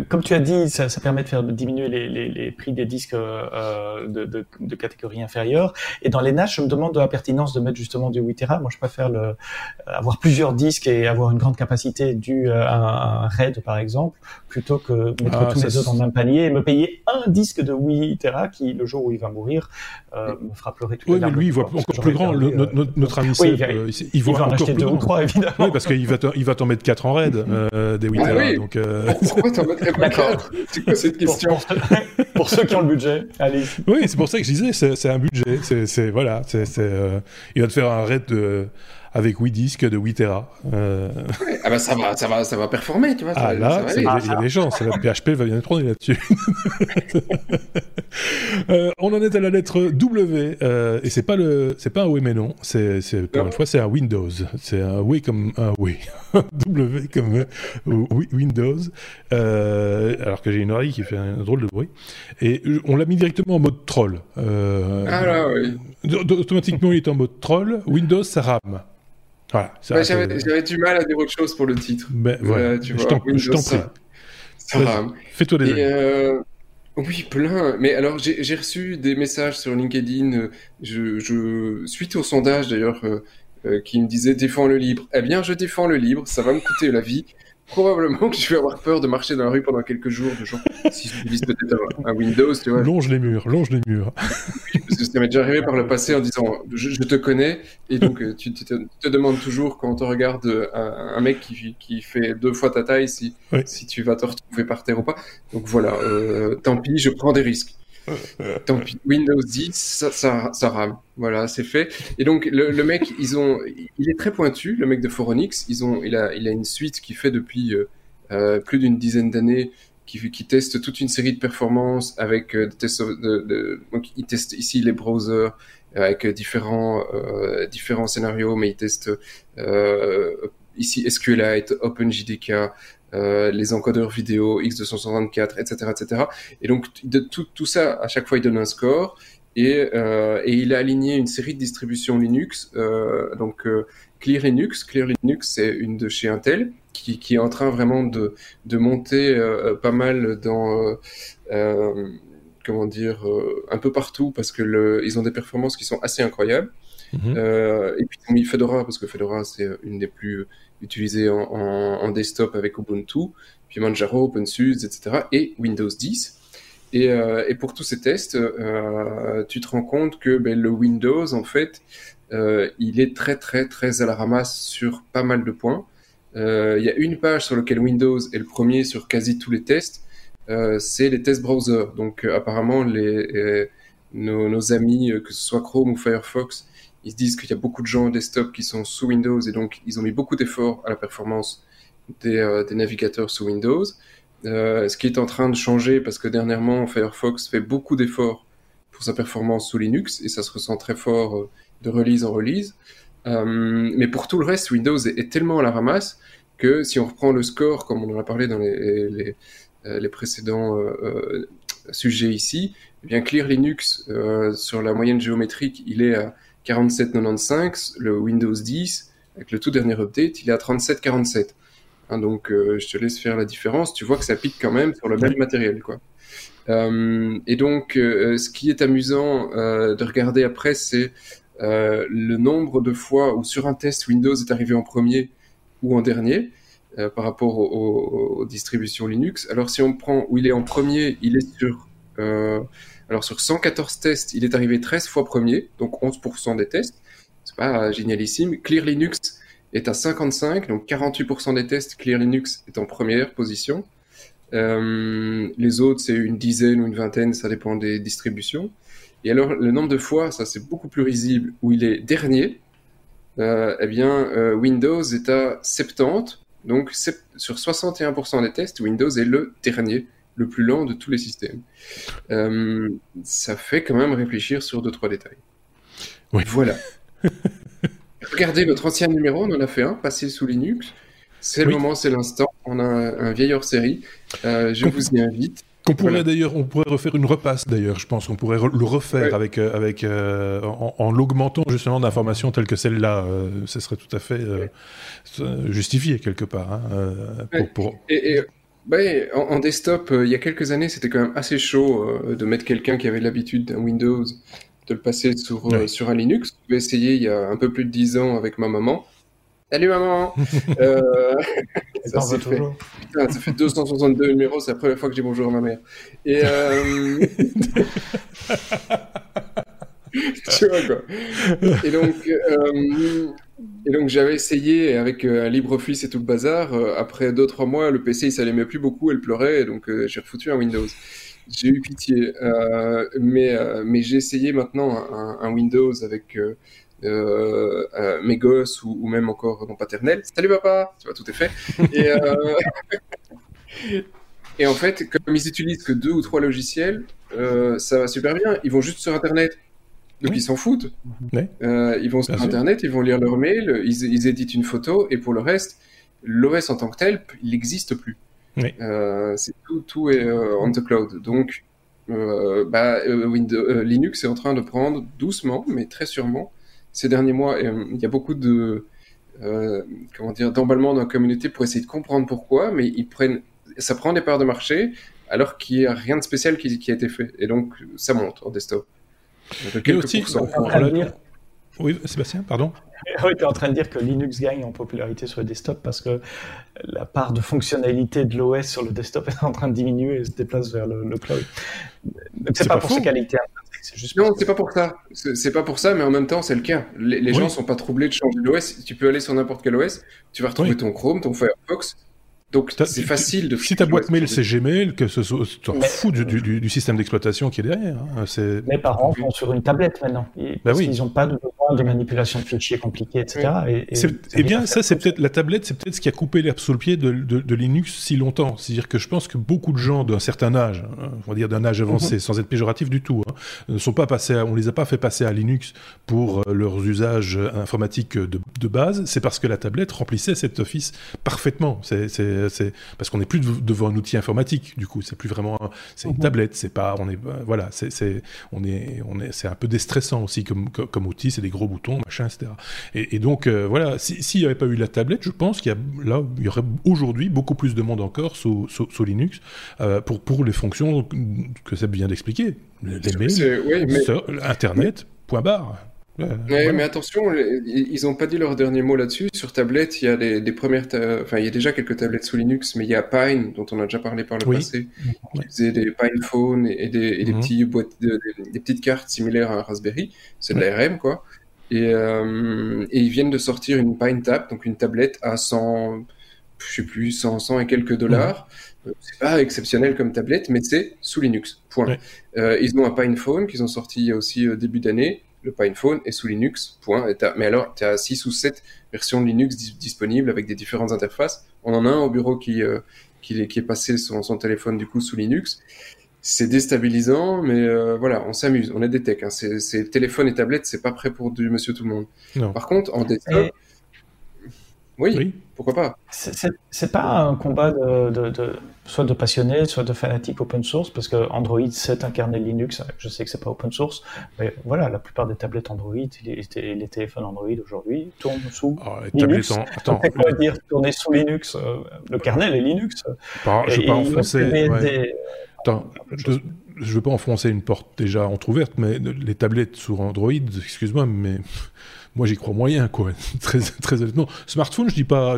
comme tu as dit, ça permet de faire diminuer les prix des disques de catégorie inférieure. Et dans les NAS, je me demande de la pertinence de mettre justement du 8 Tera. Moi, je préfère avoir plusieurs disques et avoir une grande capacité capacité due à un RAID, par exemple, plutôt que mettre tous les œufs dans le même panier et me payer un disque de 8 Tera qui, le jour où il va mourir, me fera pleurer tout le temps. Oui, mais lui, il voit encore plus grand. Notre ami, il voit encore plus grand. Il va en acheter 2 ou 3, évidemment. Oui, parce qu'il va t'en mettre 4 en RAID, des 8 Tera. Oui. Pourquoi t'en mettrais pas 4? C'est quoi cette question? Pour ceux qui ont le budget, allez. Oui, c'est pour ça que je disais, c'est un budget. Voilà. Il va te faire un RAID avec 8 disques de 8 Tera. Ouais, ah bah ça va performer, tu vois. Ah là, il y a des chances. PHP va bien prendre là-dessus. On en est à la lettre W, et c'est pas un oui mais non. Encore une fois, c'est un Windows. C'est un oui comme un oui. W comme oui, Windows. Alors que j'ai une oreille qui fait un drôle de bruit. Et on l'a mis directement en mode troll. Automatiquement, il est en mode troll. Windows, ça rame. Voilà, bah, j'avais du mal à dire autre chose pour le titre. Ben, voilà. Je t'en prie. Ça fais-toi des amis. Oui, plein. Mais alors, j'ai reçu des messages sur LinkedIn, suite au sondage d'ailleurs, qui me disait « Défends le libre ». Eh bien, je défends le libre, ça va me coûter la vie. Probablement que je vais avoir peur de marcher dans la rue pendant quelques jours, si j'utilise peut-être un Windows, tu vois. Longe les murs. Parce que ça m'est déjà arrivé par le passé en disant je te connais, et donc tu te demandes toujours quand on regarde un mec qui fait 2 fois ta taille si tu vas te retrouver par terre ou pas. Donc voilà, tant pis, je prends des risques. Tant pis, Windows 10, ça rame. Voilà, c'est fait. Et donc le mec, il est très pointu, le mec de Foronix. Il a une suite qui fait depuis plus d'une dizaine d'années, qui teste toute une série de performances avec des tests. Donc il teste ici les browsers avec différents scénarios, mais il teste ici SQLite, OpenJDK. Les encodeurs vidéo, X224, etc. Et donc, de tout ça, à chaque fois, il donne un score. Et il a aligné une série de distributions Linux. Donc, Clear Linux, c'est une de chez Intel qui est en train vraiment de monter pas mal dans... un peu partout, parce que ils ont des performances qui sont assez incroyables. Mm-hmm. Et puis ils ont mis Fedora, parce que Fedora, c'est une des plus utilisées en desktop avec Ubuntu, puis Manjaro, OpenSUSE, etc. et Windows 10. Et pour tous ces tests, tu te rends compte que le Windows, en fait, il est très, très, très à la ramasse sur pas mal de points. Il y a une page sur laquelle Windows est le premier sur quasi tous les tests. C'est les tests browser. Donc apparemment, nos amis, que ce soit Chrome ou Firefox, ils se disent qu'il y a beaucoup de gens desktop qui sont sous Windows, et donc ils ont mis beaucoup d'efforts à la performance des navigateurs sous Windows. Ce qui est en train de changer, parce que dernièrement, Firefox fait beaucoup d'efforts pour sa performance sous Linux, et ça se ressent très fort de release en release. Mais pour tout le reste, Windows est tellement à la ramasse que si on reprend le score, comme on en a parlé dans les précédents sujets ici, eh bien Clear Linux, sur la moyenne géométrique, il est à 47,95. Le Windows 10, avec le tout dernier update, il est à 37,47. Donc, je te laisse faire la différence. Tu vois que ça pique quand même sur le même matériel, quoi. Et donc, ce qui est amusant de regarder après, c'est le nombre de fois où sur un test, Windows est arrivé en premier ou en dernier. Par rapport aux distributions Linux. Alors, si on prend où il est en premier, il est sur... sur 114 tests, il est arrivé 13 fois premier, donc 11% des tests. C'est pas génialissime. Clear Linux est à 55, donc 48% des tests, Clear Linux est en première position. Les autres, c'est une dizaine ou une vingtaine, ça dépend des distributions. Et alors, le nombre de fois, ça c'est beaucoup plus risible, où il est dernier, Windows est à 70. Donc, sur 61% des tests, Windows est le dernier, le plus lent de tous les systèmes. Ça fait quand même réfléchir sur 2-3 détails. Oui. Voilà. Regardez notre ancien numéro, on en a fait un, passé sous Linux. C'est le moment, c'est l'instant. On a un vieil hors-série. Je vous y invite. On pourrait refaire une repasse d'ailleurs, je pense qu'on pourrait le refaire en l'augmentant justement d'informations telles que celle-là, ce serait tout à fait justifié quelque part. En desktop, il y a quelques années, c'était quand même assez chaud de mettre quelqu'un qui avait l'habitude d'un Windows, de le passer sur un Linux. Je vais essayer il y a un peu plus de 10 ans avec ma maman. Salut maman. Ça fait 262 numéros, c'est la première fois que j'ai bonjour à ma mère. Et tu vois quoi. Et donc j'avais essayé avec un LibreOffice et tout le bazar. Après 2-3 mois, le PC il s'allumait plus beaucoup, elle pleurait, et donc j'ai refoutu un Windows. J'ai eu pitié, mais j'ai essayé maintenant un Windows avec mes gosses ou même encore dans paternelle. Salut papa, tu vois, tout est fait. Et en fait, comme ils utilisent que 2 ou 3 logiciels, ça va super bien. Ils vont juste sur Internet. Donc oui. Ils s'en foutent. Oui. Ils vont sur Internet, ils vont lire leur mail, ils éditent une photo, et pour le reste, l'OS en tant que tel, il n'existe plus. Oui. C'est tout est on the cloud. Donc, Linux est en train de prendre doucement, mais très sûrement, ces derniers mois. Il y a beaucoup de d'emballement dans la communauté pour essayer de comprendre pourquoi, mais ça prend des parts de marché alors qu'il n'y a rien de spécial qui a été fait. Et donc, ça monte en desktop. Et aussi, oui, Sébastien, pardon. Oui, tu es en train de dire que Linux gagne en popularité sur le desktop parce que la part de fonctionnalité de l'OS sur le desktop est en train de diminuer et se déplace vers le cloud. Donc, c'est pas pour ses qualités. C'est pas pour ça. C'est pas pour ça, mais en même temps, c'est le cas. Les gens sont pas troublés de changer l'OS. Tu peux aller sur n'importe quel OS, tu vas retrouver ton Chrome, ton Firefox. Donc, c'est facile de... Si ta boîte mail, c'est Gmail, que ce soit... tu t'en fous du système d'exploitation qui est derrière. Hein. Mes parents font sur une tablette maintenant. Ils n'ont pas de besoin de manipulation de fichiers compliqués, etc. La tablette, c'est peut-être ce qui a coupé l'herbe sous le pied de Linux si longtemps. C'est-à-dire que je pense que beaucoup de gens d'un certain âge, on va dire d'un âge avancé, sans être péjoratif du tout, hein, ne sont pas passés on ne les a pas fait passer à Linux pour leurs usages informatiques de base. C'est parce que la tablette remplissait cet office parfaitement. C'est parce qu'on n'est plus devant un outil informatique, du coup, c'est plus vraiment une tablette, c'est un peu déstressant aussi comme outil, c'est des gros boutons, machin, etc. Et donc s'il n'y avait pas eu la tablette, je pense qu'il y aurait aujourd'hui beaucoup plus de monde encore sous Linux pour les fonctions que ça vient d'expliquer, les mails, Internet, point barre. Mais attention, ils n'ont pas dit leur dernier mot là-dessus. Sur tablette, il y a des premières, il y a déjà quelques tablettes sous Linux, mais il y a Pine, dont on a déjà parlé par le passé, qui faisait des PinePhone et des petits boîtes, des petites cartes similaires à un Raspberry. C'est de l'ARM, quoi. Et ils viennent de sortir une PineTap, donc une tablette à 100 et quelques $. C'est pas exceptionnel comme tablette, mais c'est sous Linux. Point. Ils ont un PinePhone qu'ils ont sorti aussi début d'année. Le PinePhone est sous Linux, point. Mais alors, tu as 6 ou 7 versions de Linux disponibles avec des différentes interfaces. On en a un au bureau qui est passé son téléphone, du coup, sous Linux. C'est déstabilisant, mais on s'amuse. On a des techs. Hein. C'est téléphone et tablette, c'est pas prêt pour du monsieur tout le monde. Non. Par contre, en desktop... Oui, pourquoi pas. C'est pas un combat soit de passionnés, soit de fanatiques open source, parce que Android c'est un kernel Linux. Je sais que c'est pas open source, mais voilà, la plupart des tablettes Android, les téléphones Android aujourd'hui tournent sous Linux. Tourner sous Linux, le kernel est Linux. Je ne veux pas enfoncer. Je ne veux pas enfoncer une porte déjà entrouverte, mais les tablettes sous Android, excuse-moi, mais. Moi, j'y crois moyen, quoi. Très, très honnêtement. Smartphone, je dis pas.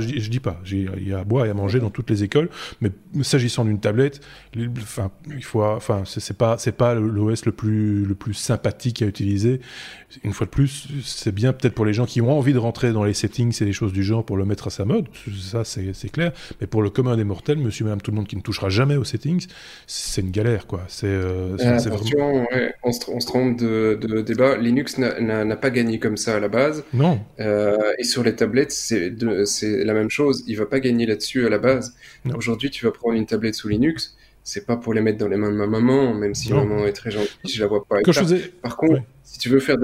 Il y a à boire et à manger dans toutes les écoles. Mais s'agissant d'une tablette, c'est pas l'OS le plus sympathique à utiliser. Une fois de plus, c'est bien peut-être pour les gens qui ont envie de rentrer dans les settings et les choses du genre pour le mettre à sa mode. Ça, c'est clair. Mais pour le commun des mortels, monsieur, madame, tout le monde qui ne touchera jamais aux settings, c'est une galère, quoi. C'est vraiment... on se trompe de débat. Linux n'a pas gagné comme ça à la base. Non. Et sur les tablettes, c'est la même chose. Il ne va pas gagner là-dessus à la base. Non. Aujourd'hui, tu vas prendre une tablette sous Linux. C'est pas pour les mettre dans les mains de ma maman, même si maman est très gentille, je la vois pas. Par contre, si tu veux faire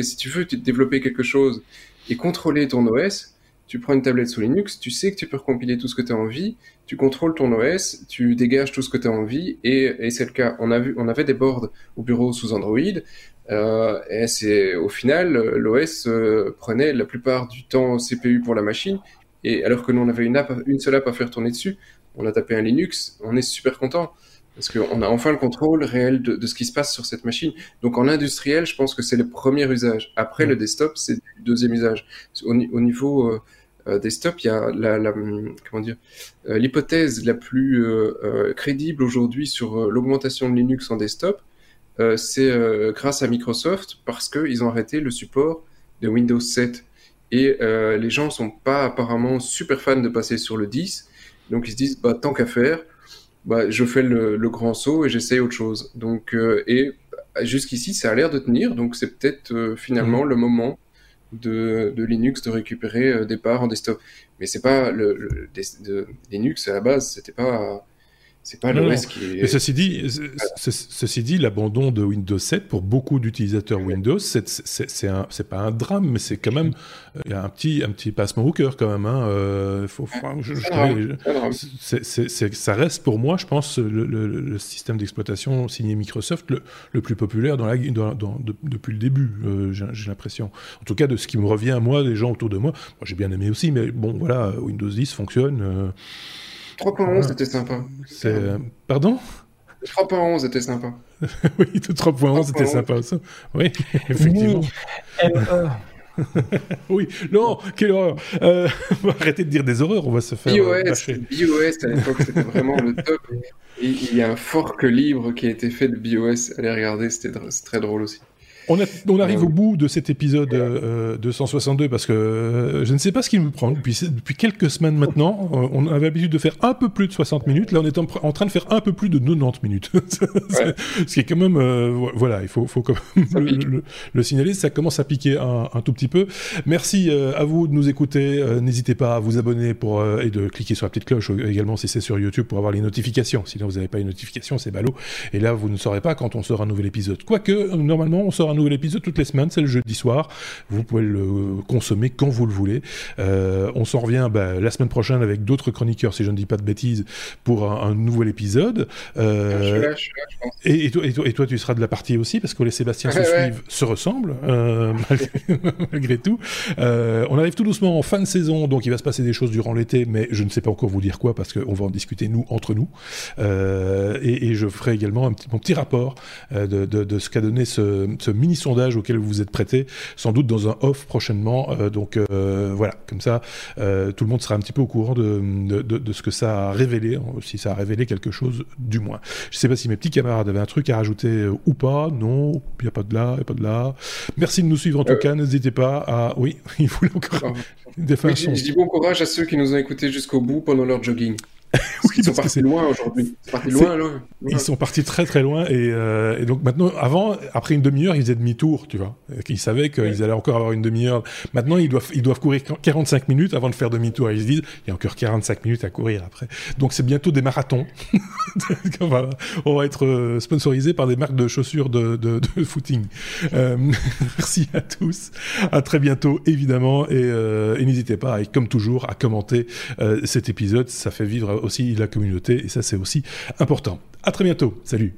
si tu veux développer quelque chose et contrôler ton OS, tu prends une tablette sous Linux, tu sais que tu peux recompiler tout ce que tu as envie, tu contrôles ton OS, tu dégages tout ce que tu as envie, et c'est le cas. On avait des boards au bureau sous Android. Et au final, l'OS prenait la plupart du temps CPU pour la machine, et alors que nous on avait une seule app à faire tourner dessus, on a tapé un Linux, on est super content. Parce qu'on a enfin le contrôle réel de ce qui se passe sur cette machine. Donc en industriel, je pense que c'est le premier usage. Après, le desktop, c'est le deuxième usage. Au niveau desktop, il y a l'hypothèse la plus crédible aujourd'hui sur l'augmentation de Linux en desktop, c'est grâce à Microsoft, parce qu'ils ont arrêté le support de Windows 7. Et les gens ne sont pas apparemment super fans de passer sur le 10, donc ils se disent bah, tant qu'à faire, je fais le grand saut et j'essaye autre chose. Donc, et jusqu'ici, ça a l'air de tenir, donc c'est peut-être finalement le moment de Linux de récupérer des parts en desktop. Mais c'est pas Linux à la base, c'est pas l'OS qui est... Ceci dit, l'abandon de Windows 7 pour beaucoup d'utilisateurs Windows, c'est pas un drame, mais c'est quand même il y a un petit pincement au cœur quand même. Hein. Ça reste pour moi, je pense, le système d'exploitation signé Microsoft le plus populaire depuis le début. J'ai l'impression, en tout cas, de ce qui me revient à moi, les gens autour de moi. Moi, j'ai bien aimé aussi, mais bon, voilà, Windows 10 fonctionne. 3.11 c'était sympa. Pardon ? 3.11 était sympa. Oui, 3.11 était sympa, ça. Oui, effectivement. Oui, non, quelle horreur. On va arrêter de dire des horreurs, on va se faire lâcher. BIOS, à l'époque, c'était vraiment le top. Et il y a un fork libre qui a été fait de BIOS. Allez regarder, c'est très drôle aussi. On arrive au bout de cet épisode 262 parce que je ne sais pas ce qui me prend. Depuis quelques semaines maintenant, on avait l'habitude de faire un peu plus de 60 minutes. Là, on est en train de faire un peu plus de 90 minutes. Ce qui est quand même... voilà, il faut quand même le signaler. Ça commence à piquer un tout petit peu. Merci à vous de nous écouter. N'hésitez pas à vous abonner et de cliquer sur la petite cloche également si c'est sur YouTube pour avoir les notifications. Sinon, vous n'avez pas les notifications, c'est ballot. Et là, vous ne saurez pas quand on sort un nouvel épisode. Quoique, normalement, on sort un nouvel épisode toutes les semaines, c'est le jeudi soir. Vous pouvez le consommer quand vous le voulez. On s'en revient la semaine prochaine avec d'autres chroniqueurs, si je ne dis pas de bêtises, pour un nouvel épisode. Je suis là, je pense. Et toi, tu seras de la partie aussi, parce que les Sébastien se ressemblent, malgré tout. On arrive tout doucement en fin de saison, donc il va se passer des choses durant l'été, mais je ne sais pas encore vous dire quoi, parce qu'on va en discuter, entre nous. Et je ferai également mon petit rapport de ce qu'a donné ce mini-sondage auquel vous vous êtes prêté, sans doute dans un off prochainement, donc voilà, comme ça tout le monde sera un petit peu au courant de ce que ça a révélé, si ça a révélé quelque chose du moins. Je ne sais pas si mes petits camarades avaient un truc à rajouter ou pas. Non, il n'y a pas de là, merci de nous suivre en tout cas, n'hésitez pas à... Oui, il voulait encore... Je dis bon courage à ceux qui nous ont écoutés jusqu'au bout pendant leur jogging. Ils sont partis loin aujourd'hui. Ils sont partis très très loin et donc maintenant, après une demi-heure, ils faisaient demi-tour, tu vois. Ils savaient qu'ils allaient encore avoir une demi-heure. Maintenant, ils doivent courir 45 minutes avant de faire demi-tour. Ils se disent, il y a encore 45 minutes à courir après. Donc c'est bientôt des marathons. On va être sponsorisé par des marques de chaussures de footing. Merci à tous. À très bientôt, évidemment. Et n'hésitez pas, comme toujours, à commenter cet épisode. Ça fait vivre aussi la communauté et ça c'est aussi important. À très bientôt, salut.